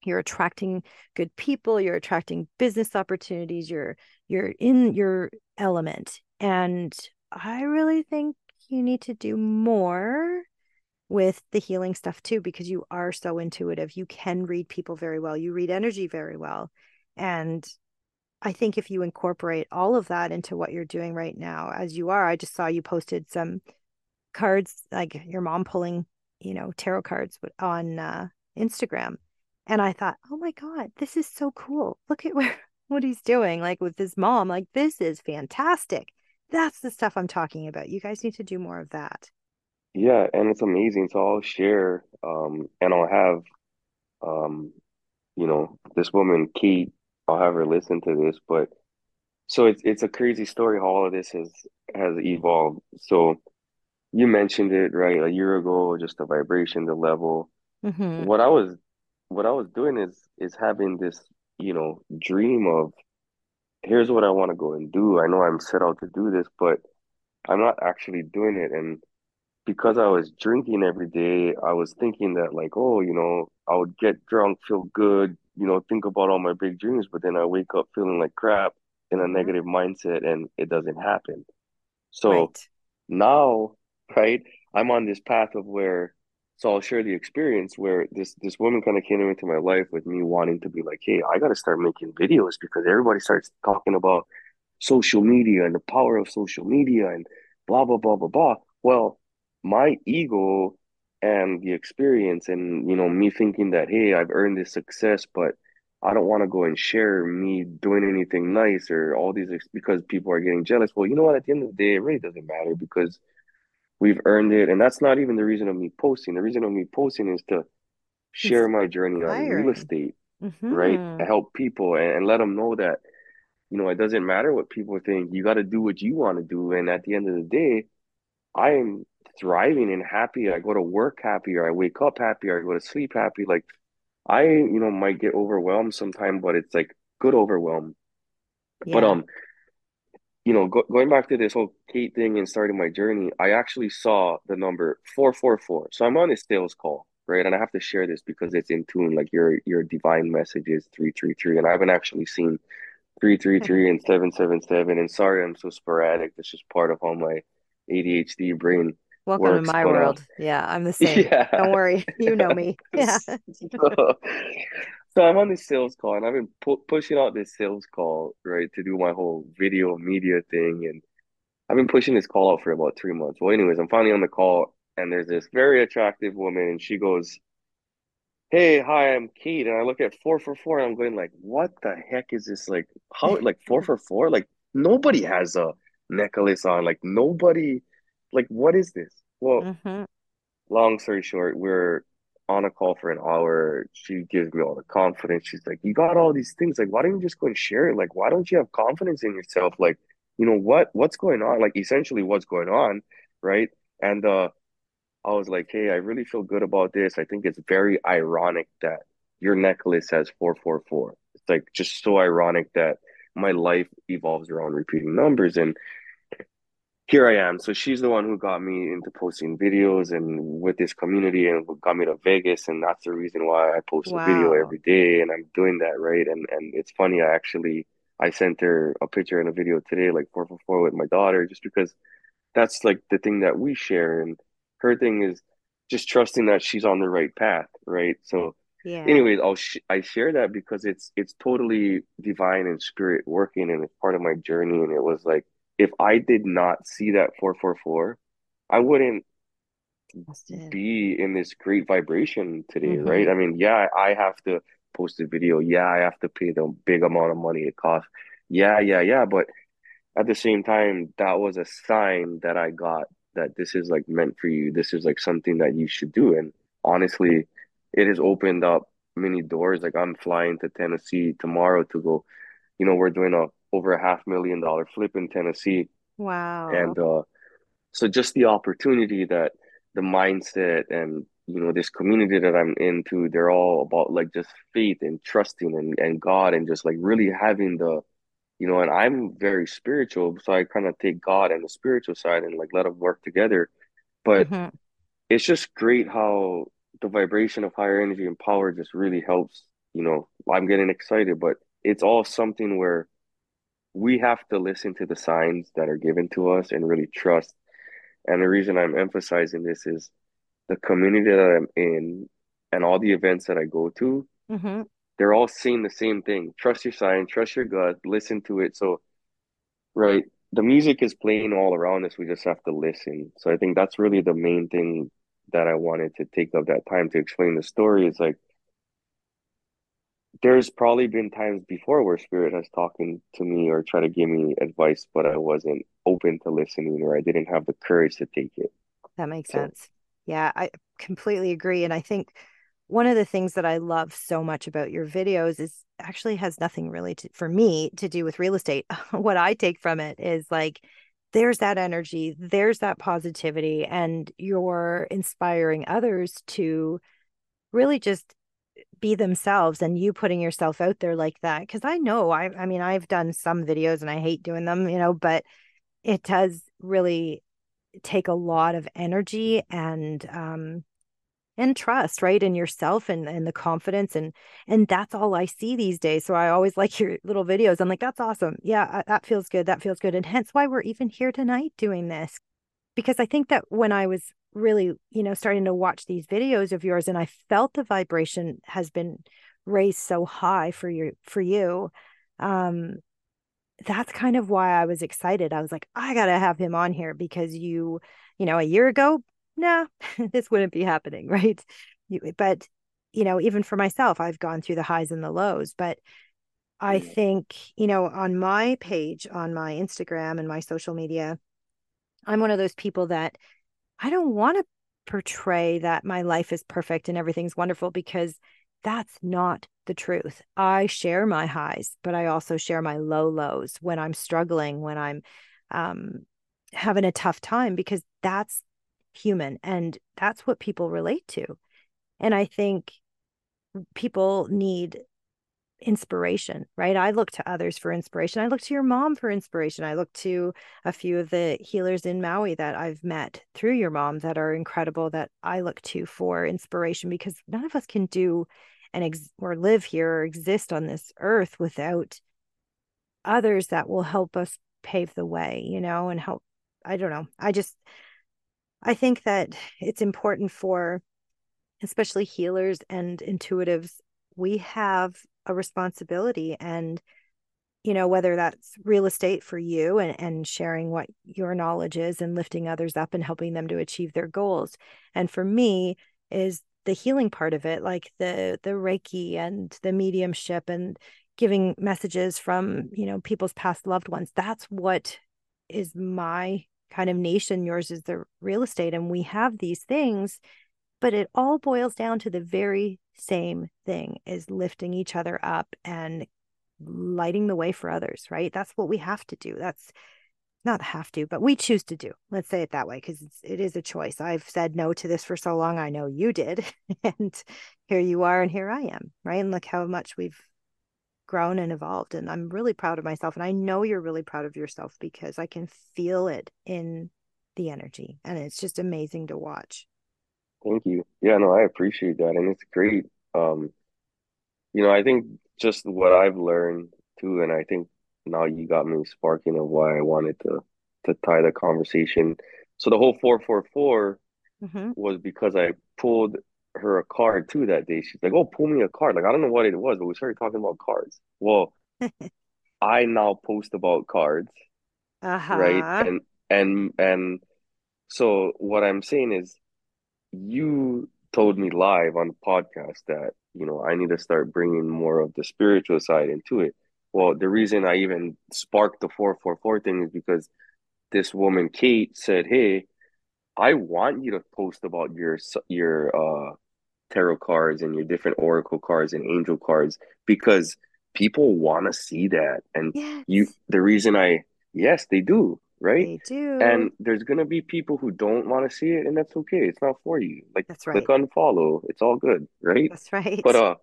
you're attracting good people, you're attracting business opportunities, you're, you're in your element. And I really think you need to do more with the healing stuff too, because you are so intuitive. You can read people very well. You read energy very well. And I think if you incorporate all of that into what you're doing right now, as you are, I just saw you posted some cards, like your mom pulling, you know, tarot cards on uh, Instagram. And I thought, oh my God, this is so cool. Look at where, what he's doing, like with his mom, like this is fantastic. That's the stuff I'm talking about. You guys need to do more of that. Yeah. And it's amazing. So I'll share, um, and I'll have, um, you know, this woman, Kate, I'll have her listen to this, but so it's, it's a crazy story. How all of this has, has evolved. So you mentioned it, right? A year ago, just the vibration, the level, mm-hmm. what I was, what I was doing is, is having this, you know, dream of, here's what I want to go and do. I know I'm set out to do this, but I'm not actually doing it. And because I was drinking every day, I was thinking that like, oh, you know, I would get drunk, feel good, you know, think about all my big dreams. But then I wake up feeling like crap in a negative mindset, and it doesn't happen. So right. now, right, I'm on this path of where, so I'll share the experience where this this woman kind of came into my life with me wanting to be like, hey, I got to start making videos because everybody starts talking about social media and the power of social media and blah, blah, blah, blah, blah. Well, my ego and the experience and, you know, me thinking that, hey, I've earned this success, but I don't want to go and share me doing anything nice or all these ex- because people are getting jealous. Well, you know what? At the end of the day, it really doesn't matter because we've earned it. And that's not even the reason of me posting. The reason of me posting is to share it's my journey tiring. on real estate, mm-hmm. right? I help people and, and let them know that, you know, it doesn't matter what people think. You got to do what you want to do. And at the end of the day, I am thriving and happy. I go to work happier. I wake up happier. I go to sleep happy. Like I, you know, might get overwhelmed sometime, but it's like good overwhelm. Yeah. But, um, you know, go, going back to this whole Kate thing and starting my journey, I actually saw the number four four four. So I'm on this sales call, right? And I have to share this because it's in tune, like your your divine messages three three three. And I haven't actually seen three three three and seven seven seven. And sorry, I'm so sporadic. This is part of how my A D H D brain Welcome works, to my but, world. Um, yeah, I'm the same. Yeah. Don't worry. You know me. Yeah. so, So I'm on this sales call, and I've been pu- pushing out this sales call, right, to do my whole video media thing. And I've been pushing this call out for about three months. Well, anyways, I'm finally on the call, and there's this very attractive woman, and she goes, hey, hi, I'm Kate. And I look at four four four, and I'm going like, what the heck is this? Like, how, like four four four? Like, nobody has a necklace on. Like, nobody, like, what is this? Well, mm-hmm. long story short, we're on a call for an hour. She gives me all the confidence. She's like, you got all these things. Like, why don't you just go and share it? Like, why don't you have confidence in yourself? Like, you know, what, what's going on? Like, essentially what's going on, right? And uh, I was like, hey, I really feel good about this. I think it's very ironic that your necklace has four four four. It's like just so ironic that my life evolves around repeating numbers. And here I am. So she's the one who got me into posting videos and with this community and got me to Vegas. And that's the reason why I post wow. a video every day. And I'm doing that, right? And and it's funny. I actually, I sent her a picture and a video today, like four four four with my daughter, just because that's like the thing that we share. And her thing is just trusting that she's on the right path, right? So yeah. Anyways, I'll sh- I share that because it's it's totally divine and spirit working, and it's part of my journey. And it was like, if I did not see that four four four, I wouldn't be in this great vibration today, mm-hmm. right? I mean, yeah, I have to post a video. Yeah, I have to pay the big amount of money it costs. Yeah, yeah, yeah. But at the same time, that was a sign that I got that this is like meant for you. This is like something that you should do. And honestly, it has opened up many doors. Like, I'm flying to Tennessee tomorrow to go, you know, we're doing a over a half million dollar flip in Tennessee. Wow. And uh, so just the opportunity that the mindset and, you know, this community that I'm into, they're all about like just faith and trusting and, and God and just like really having the, you know, and I'm very spiritual. So I kind of take God and the spiritual side and like let them work together. But mm-hmm. it's just great how the vibration of higher energy and power just really helps. You know, I'm getting excited, but it's all something where we have to listen to the signs that are given to us and really trust. And the reason I'm emphasizing this is the community that I'm in and all the events that I go to, mm-hmm. they're all saying the same thing. Trust your sign, trust your gut, listen to it. So, right, the music is playing all around us. We just have to listen. So I think that's really the main thing that I wanted to take up that time to explain the story. Is like, there's probably been times before where spirit has talking to me or try to give me advice, but I wasn't open to listening, or I didn't have the courage to take it. That makes so. sense. Yeah, I completely agree. And I think one of the things that I love so much about your videos is actually has nothing really to, for me to do with real estate. What I take from it is like, there's that energy, there's that positivity, and you're inspiring others to really just be themselves, and you putting yourself out there like that. Because I know, I I mean, I've done some videos and I hate doing them, you know, but it does really take a lot of energy and um and trust, right, in yourself and, and the confidence. And and that's all I see these days. So I always like your little videos. I'm like, that's awesome. Yeah, that feels good. That feels good. And hence why we're even here tonight doing this. Because I think that when I was really, you know, starting to watch these videos of yours, and I felt the vibration has been raised so high for your, for you. Um, that's kind of why I was excited. I was like, I got to have him on here because you, you know, a year ago, nah, this wouldn't be happening, right? You, but, you know, even for myself, I've gone through the highs and the lows, but I think, you know, on my page, on my Instagram and my social media, I'm one of those people that I don't want to portray that my life is perfect and everything's wonderful, because that's not the truth. I share my highs, but I also share my low lows when I'm struggling, when I'm um, having a tough time, because that's human and that's what people relate to. And I think people need inspiration, right? I look to others for inspiration. I look to your mom for inspiration. I look to a few of the healers in Maui that I've met through your mom that are incredible, that I look to for inspiration, because none of us can do and ex- or live here or exist on this earth without others that will help us pave the way, you know, and help. I don't know. I just, I think that it's important for especially healers and intuitives. We have a responsibility, and you know, whether that's real estate for you and, and sharing what your knowledge is and lifting others up and helping them to achieve their goals, and for me is the healing part of it, like the the Reiki and the mediumship and giving messages from, you know, people's past loved ones. That's what is my kind of nation. Yours is the real estate, and we have these things, but it all boils down to the very same thing, is lifting each other up and lighting the way for others, right? That's what we have to do. That's not have to, but we choose to do. Let's say it that way, because it is a choice. I've said no to this for so long. I know you did. And here you are, and here I am, right? And look how much we've grown and evolved. And I'm really proud of myself. And I know you're really proud of yourself, because I can feel it in the energy. And it's just amazing to watch. Thank you. Yeah, no, I appreciate that. And it's great. Um, you know, I think just what I've learned too, and I think now you got me sparking of why I wanted to to tie the conversation. So the whole four four four mm-hmm. was because I pulled her a card too that day. She's like, oh, pull me a card. Like, I don't know what it was, but we started talking about cards. Well, I now post about cards, uh-huh. right? And and and so what I'm saying is, you told me live on the podcast that, you know, I need to start bringing more of the spiritual side into it. Well, the reason I even sparked the four four four thing is because this woman, Kate, said, hey, I want you to post about your your uh, tarot cards and your different oracle cards and angel cards, because people want to see that. And yes. you, the reason I, yes, they do. Right? They do. And there's going to be people who don't want to see it, and that's okay. It's not for you. Like, that's right. Click unfollow. It's all good. Right? That's right. But uh,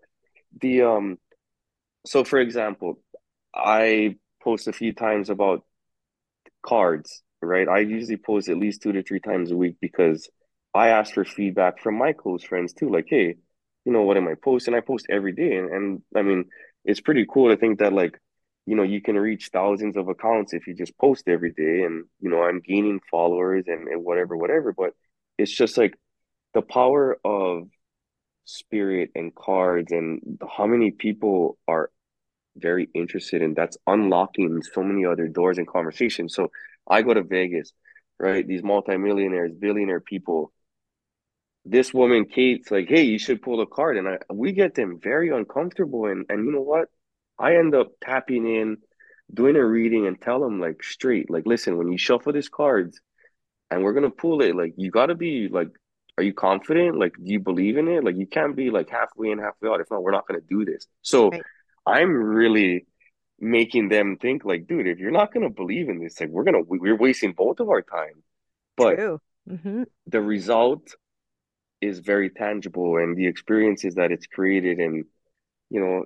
the, um, so for example, I post a few times about cards, right? I usually post at least two to three times a week, because I ask for feedback from my close friends too. Like, hey, you know, what am I posting? I post every day. And, and I mean, it's pretty cool to think that, like, you know, you can reach thousands of accounts if you just post every day. And, you know, I'm gaining followers and, and whatever, whatever. But it's just like the power of spirit and cards, and how many people are very interested in that's unlocking so many other doors and conversations. So I go to Vegas, right? These multimillionaires, billionaire people. This woman, Kate's like, hey, you should pull a card. And I, we get them very uncomfortable. And, and you know what? I end up tapping in, doing a reading, and tell them, like, straight, like, listen, when you shuffle these cards and we're going to pull it, like, you got to be like, are you confident? Like, do you believe in it? Like, you can't be like halfway in, halfway out. If not, we're not going to do this. So right. I'm really making them think, like, dude, if you're not going to believe in this, like, we're going to, we're wasting both of our time. But mm-hmm. the result is very tangible, and the experiences that it's created. And, you know,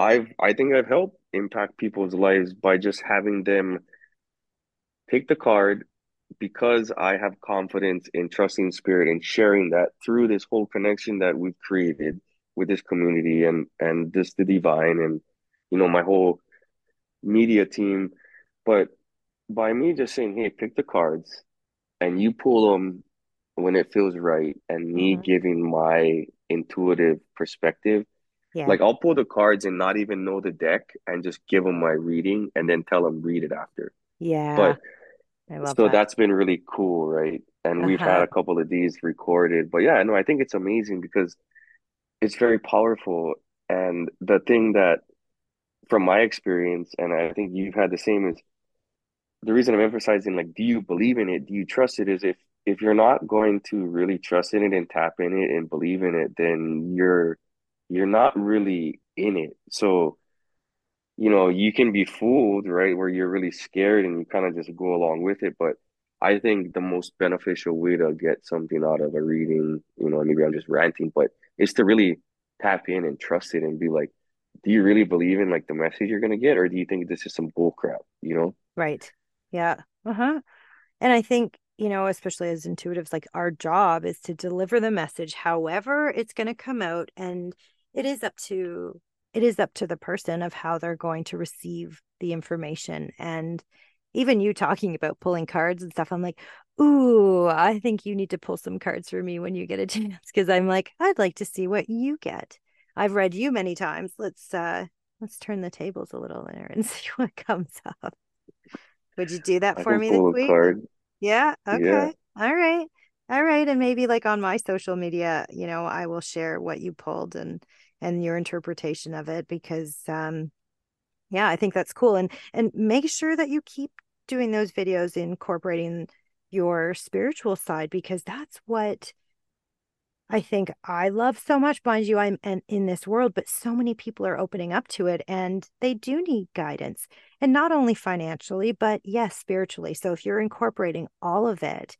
I've, I think I've helped impact people's lives by just having them take the card, because I have confidence in trusting spirit and sharing that through this whole connection that we've created with this community and, and this, the divine, and, you know, my whole media team. But by me just saying, hey, pick the cards and you pull them when it feels right, and me mm-hmm. giving my intuitive perspective. Yeah. Like, I'll pull the cards and not even know the deck, and just give them my reading, and then tell them read it after. Yeah. But I love so that. That's been really cool, right? And uh-huh. we've had a couple of these recorded. But yeah, no, I think it's amazing, because it's very powerful. And the thing that, from my experience, and I think you've had the same, is the reason I'm emphasizing, like, do you believe in it? Do you trust it? Is if if you're not going to really trust in it and tap in it and believe in it, then you're you're not really in it. So, you know, you can be fooled, right, where you're really scared and you kind of just go along with it. But I think the most beneficial way to get something out of a reading, you know, maybe I'm just ranting, but it's to really tap in and trust it and be like, do you really believe in, like, the message you're going to get? Or do you think this is some bull crap, you know? Right. Yeah. Uh-huh. And I think, you know, especially as intuitives, like, our job is to deliver the message, however it's going to come out. And It is up to it is up to the person of how they're going to receive the information. And even you talking about pulling cards and stuff, I'm like, ooh, I think you need to pull some cards for me when you get a chance, because I'm like, I'd like to see what you get. I've read you many times. Let's uh, let's turn the tables a little there and see what comes up. Would you do that I for me this week? Card. Yeah. Okay. Yeah. All right. All right. And maybe, like, on my social media, you know, I will share what you pulled and and your interpretation of it, because, um, yeah, I think that's cool. And, and make sure that you keep doing those videos, incorporating your spiritual side, because that's what I think I love so much. Mind you, I'm in, in this world, but so many people are opening up to it, and they do need guidance, and not only financially, but yes, spiritually. So if you're incorporating all of it,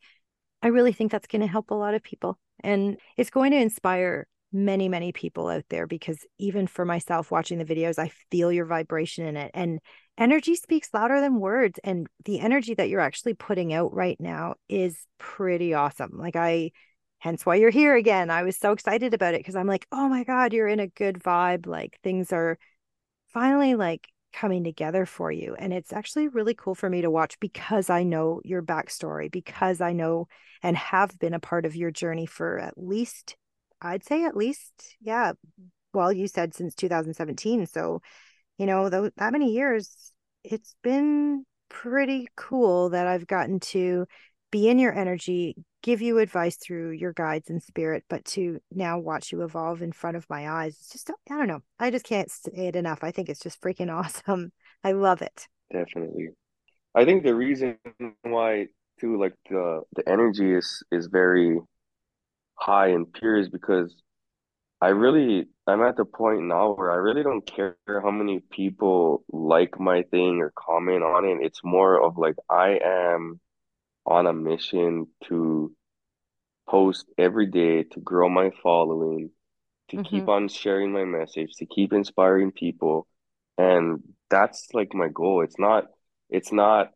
I really think that's going to help a lot of people, and it's going to inspire many, many people out there, because even for myself watching the videos, I feel your vibration in it, and energy speaks louder than words. And the energy that you're actually putting out right now is pretty awesome. Like, I, hence why you're here again. I was so excited about it, because I'm like, oh my God, you're in a good vibe. Like, things are finally, like, coming together for you. And it's actually really cool for me to watch, because I know your backstory, because I know and have been a part of your journey for at least, I'd say at least, yeah, well, you said since two thousand seventeen. So, you know, th- that many years, it's been pretty cool that I've gotten to be in your energy, give you advice through your guides and spirit, but to now watch you evolve in front of my eyes. It's just, I don't know. I just can't say it enough. I think it's just freaking awesome. I love it. Definitely. I think the reason why too, like the, the energy is, is very high and pure is because I really, I'm at the point now where I really don't care how many people like my thing or comment on it. It's more of like, I am on a mission to post every day, to grow my following, to mm-hmm. keep on sharing my message, to keep inspiring people. And that's like my goal. It's not, it's not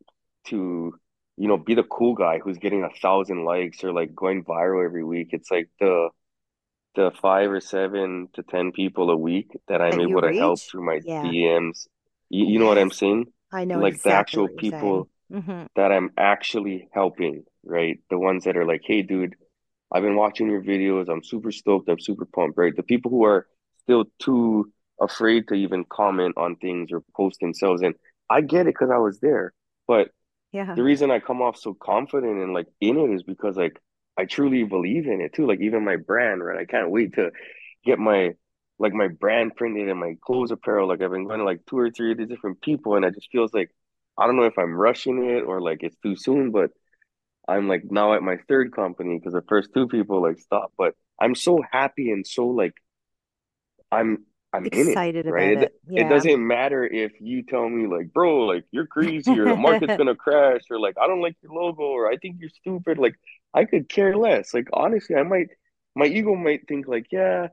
to, you know, be the cool guy who's getting a thousand likes or like going viral every week. It's like the, the five or seven to ten people a week that I'm able to reach? help through my yeah. D Ms. You, you know what I'm saying? I know like exactly the actual people mm-hmm. that I'm actually helping, right? The ones that are like, hey, dude, I've been watching your videos. I'm super stoked. I'm super pumped, right? The people who are still too afraid to even comment on things or post themselves. And I get it because I was there. But yeah. the reason I come off so confident and like in it is because like I truly believe in it too. Like even my brand, right? I can't wait to get my, like my brand printed and my clothes apparel. Like I've been going to like two or three of the different people, and it just feels like, I don't know if I'm rushing it or like it's too soon, but I'm like now at my third company because the first two people like stopped. But I'm so happy and so like, I'm, I'm excited in it, right? About it. Yeah. It doesn't matter if you tell me like, bro, like you're crazy or the market's going to crash or like, I don't like your logo or I think you're stupid. Like, I could care less. Like, honestly, I might, my ego might think like, yeah,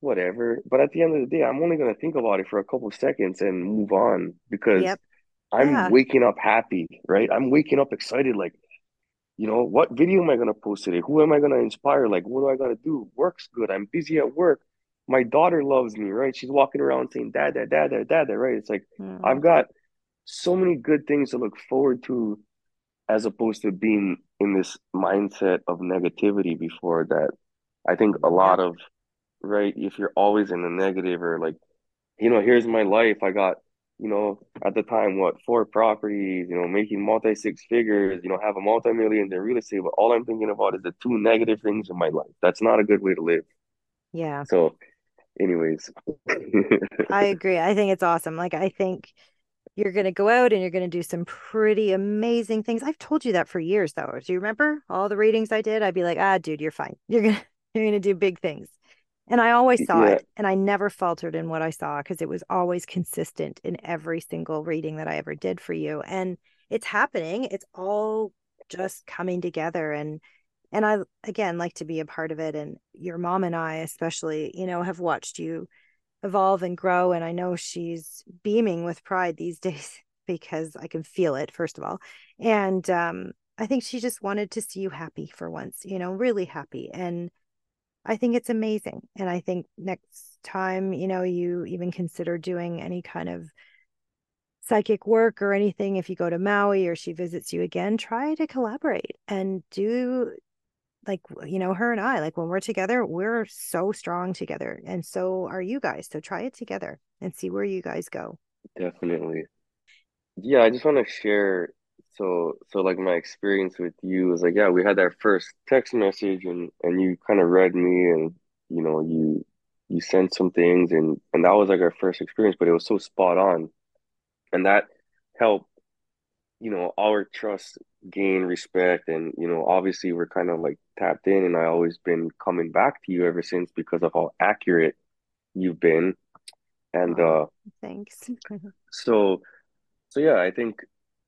whatever. But at the end of the day, I'm only going to think about it for a couple of seconds and move on because yep. I'm yeah. waking up happy, right? I'm waking up excited. Like, you know, what video am I going to post today? Who am I going to inspire? Like, what do I got to do? Work's good. I'm busy at work. My daughter loves me, right? She's walking around saying, dad, dad, dad, dad, dad, right? It's like, mm. I've got so many good things to look forward to, as opposed to being in this mindset of negativity before that. I think a lot of, right, if you're always in the negative or like, you know, here's my life. I got, you know, at the time, what, four properties, you know, making multi six figures, you know, have a multi-million in real estate. But all I'm thinking about is the two negative things in my life. That's not a good way to live. Yeah. So anyways. I agree. I think it's awesome. Like, I think you're going to go out and you're going to do some pretty amazing things. I've told you that for years, though. Do you remember all the readings I did? I'd be like, ah, dude, you're fine. You're going to you're gonna do big things. And I always saw yeah. it. And I never faltered in what I saw because it was always consistent in every single reading that I ever did for you. And it's happening. It's all just coming together. And and I, again, like to be a part of it. And your mom and I especially, you know, have watched you evolve and grow, and I know she's beaming with pride these days because I can feel it, first of all, and um I think she just wanted to see you happy for once, you know, really happy. And I think it's amazing. And I think next time, you know, you even consider doing any kind of psychic work or anything, if you go to Maui or she visits you again, try to collaborate and do, like, you know, her and I, like when we're together, we're so strong together. And so are you guys. So try it together and see where you guys go. Definitely. Yeah. I just want to share. So, so like my experience with you was like, yeah, we had that first text message and, and you kind of read me and, you know, you, you sent some things and, and that was like our first experience, but it was so spot on. And that helped, you know, our trust gain respect. And, you know, obviously we're kind of like tapped in, and I always been coming back to you ever since because of how accurate you've been. And uh thanks. so so yeah, I think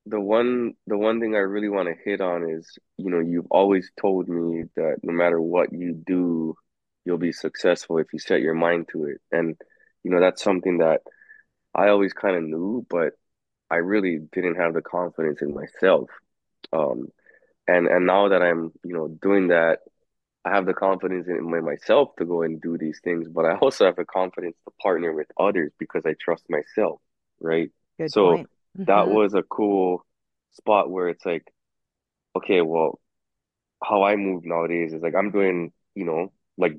the one the one thing I really want to hit on is, you know, you've always told me that no matter what you do, you'll be successful if you set your mind to it. And, you know, that's something that I always kind of knew, but I really didn't have the confidence in myself. Um, and, and now that I'm, you know, doing that, I have the confidence in my, myself to go and do these things, but I also have the confidence to partner with others because I trust myself. right? Good so point. That was a cool spot where it's like, okay, well, how I move nowadays is like I'm doing, you know, like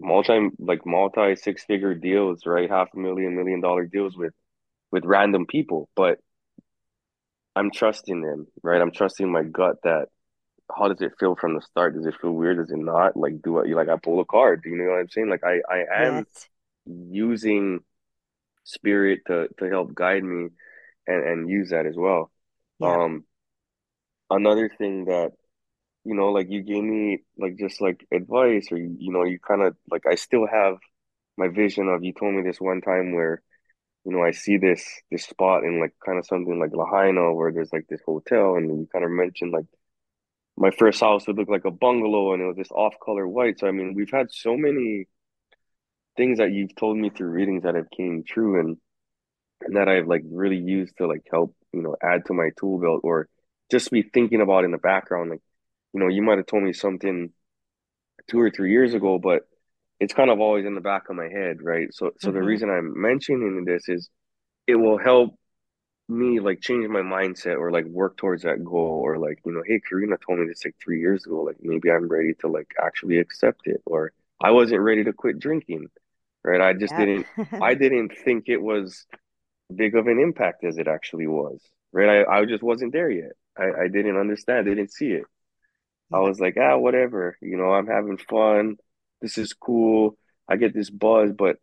multi, like multi six figure deals, right? Half a million, million dollar deals with, with random people, but I'm trusting them, right? I'm trusting my gut that how does it feel from the start? Does it feel weird? Does it not? Like, do I, like I pull a card, do you know what I'm saying? Like I, I am yes. using spirit to, to help guide me and, and use that as well. Yeah. Um, another thing that, you know, like you gave me like just like advice, or, you know, you kind of like, I still have my vision of, you told me this one time where, you know, I see this, this spot in like kind of something like Lahaina where there's like this hotel, and you kind of mentioned like my first house would look like a bungalow and it was this off color white. So, I mean, we've had so many things that you've told me through readings that have came true, and, and that I've like really used to like help, you know, add to my tool belt, or just be thinking about in the background, like, you know, you might have told me something two or three years ago, but it's kind of always in the back of my head, right? So so mm-hmm. the reason I'm mentioning this is it will help me like change my mindset, or like work towards that goal, or like, you know, hey, Karina told me this like three years ago, like maybe I'm ready to like actually accept it, or I wasn't ready to quit drinking, right? I just yeah. didn't, I didn't think it was big of an impact as it actually was, right? I, I just wasn't there yet. I, I didn't understand, I didn't see it. I was like, ah, whatever, you know, I'm having fun. This is cool. I get this buzz. But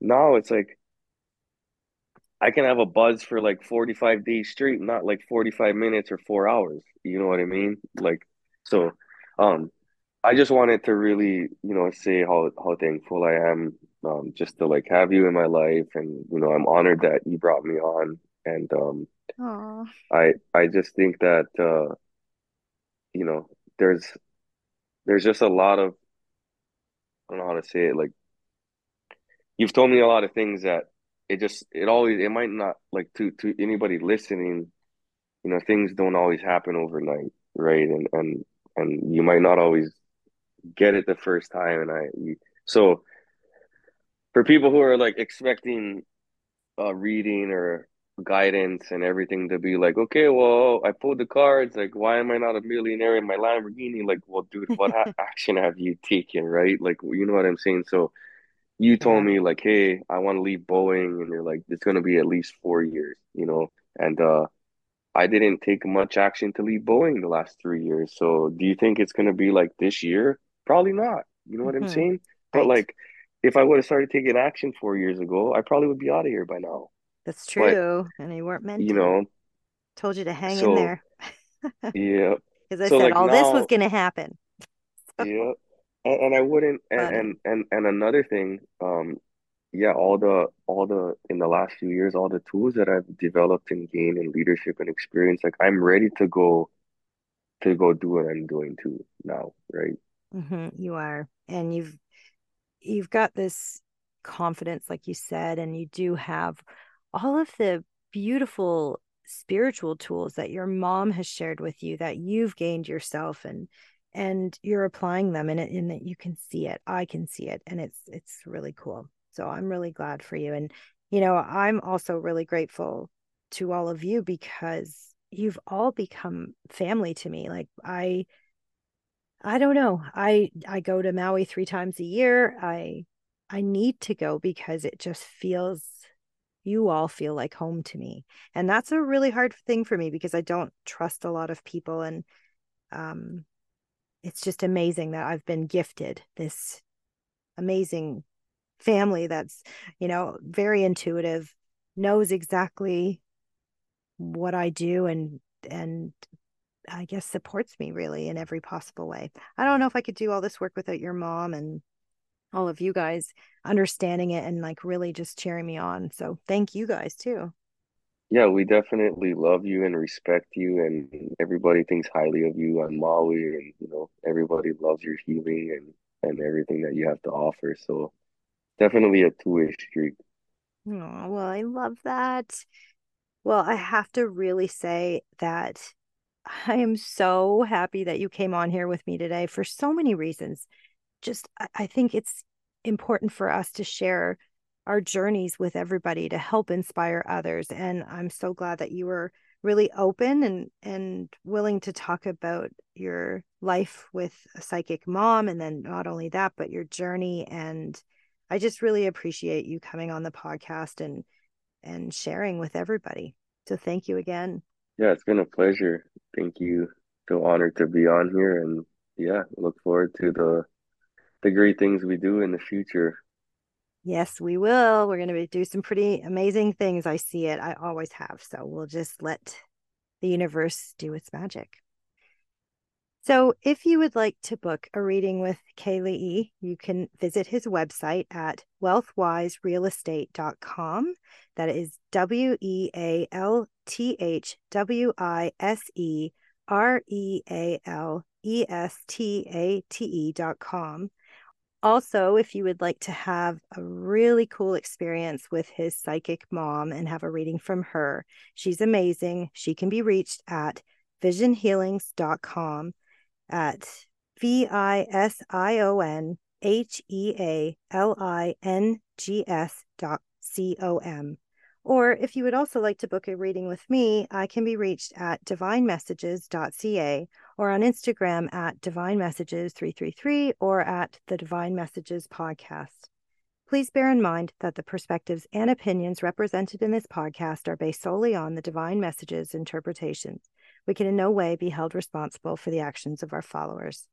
now it's like, I can have a buzz for like forty-five days straight, not like forty-five minutes or four hours. You know what I mean? Like, so um, I just wanted to really, you know, say how, how thankful I am um, just to like have you in my life. And, you know, I'm honored that you brought me on. And um, Aww. I, I just think that, uh, you know, there's there's just a lot of, I don't know how to say it, like you've told me a lot of things that it just it always it might not like to to anybody listening, you know, things don't always happen overnight, right? And and and you might not always get it the first time. And I you, so for people who are like expecting a reading or guidance and everything to be like, okay, well, I pulled the cards, like why am I not a millionaire in my Lamborghini? Like, well, dude, what ha- action have you taken, right? Like, you know what I'm saying? So you told me like, hey, I want to leave Boeing, and you're like, it's going to be at least four years, you know, and uh I didn't take much action to leave Boeing the last three years. So do you think it's going to be like this year? Probably not, you know what mm-hmm. I'm saying? But like if I would have started taking action four years ago, I probably would be out of here by now. That's true. But, and you weren't meant to. You know. Told you to hang so, in there. yeah. Because I so said like all now, this was going to happen. So. Yeah. And, and I wouldn't. And, and, and, and another thing, um, yeah, all the, all the, in the last few years, all the tools that I've developed and gained in leadership and experience, like I'm ready to go, to go do what I'm doing too now. Right. Mm-hmm, you are. And you've, you've got this confidence, like you said, and you do have all of the beautiful spiritual tools that your mom has shared with you that you've gained yourself, and and you're applying them, and in that you can see it. I can see it. And it's it's really cool. So I'm really glad for you. And, you know, I'm also really grateful to all of you because you've all become family to me. Like I, I don't know. I, I go to Maui three times a year. I, I need to go because it just feels, you all feel like home to me. And that's a really hard thing for me because I don't trust a lot of people. And um, it's just amazing that I've been gifted this amazing family that's, you know, very intuitive, knows exactly what I do, and and I guess supports me really in every possible way. I don't know if I could do all this work without your mom and all of you guys understanding it and like really just cheering me on. So thank you guys too. Yeah, we definitely love you and respect you, and everybody thinks highly of you on Maui, and you know, everybody loves your healing and, and everything that you have to offer. So definitely a two-way street. Oh, well, I love that. Well, I have to really say that I am so happy that you came on here with me today for so many reasons. Just I think it's important for us to share our journeys with everybody to help inspire others. And I'm so glad that you were really open and, and willing to talk about your life with a psychic mom. And then not only that, but your journey. And I just really appreciate you coming on the podcast and, and sharing with everybody. So thank you again. Yeah, it's been a pleasure. Thank you. So honored to be on here, and yeah, look forward to the, the great things we do in the future. Yes, we will. We're going to do some pretty amazing things. I see it. I always have. So we'll just let the universe do its magic. So if you would like to book a reading with K L E E, you can visit his website at wealth wise real estate dot com. That is W E A L T H W I S E R E A L E S T A T E dot com. Also, if you would like to have a really cool experience with his psychic mom and have a reading from her, she's amazing. She can be reached at vision healings dot com, at V I S I O N H E A L I N G S dot C O M. Or if you would also like to book a reading with me, I can be reached at divine messages dot c a, or on Instagram at divine messages three three three, or at the Divine Messages podcast. Please bear in mind that the perspectives and opinions represented in this podcast are based solely on the Divine Messages interpretations. We can in no way be held responsible for the actions of our followers.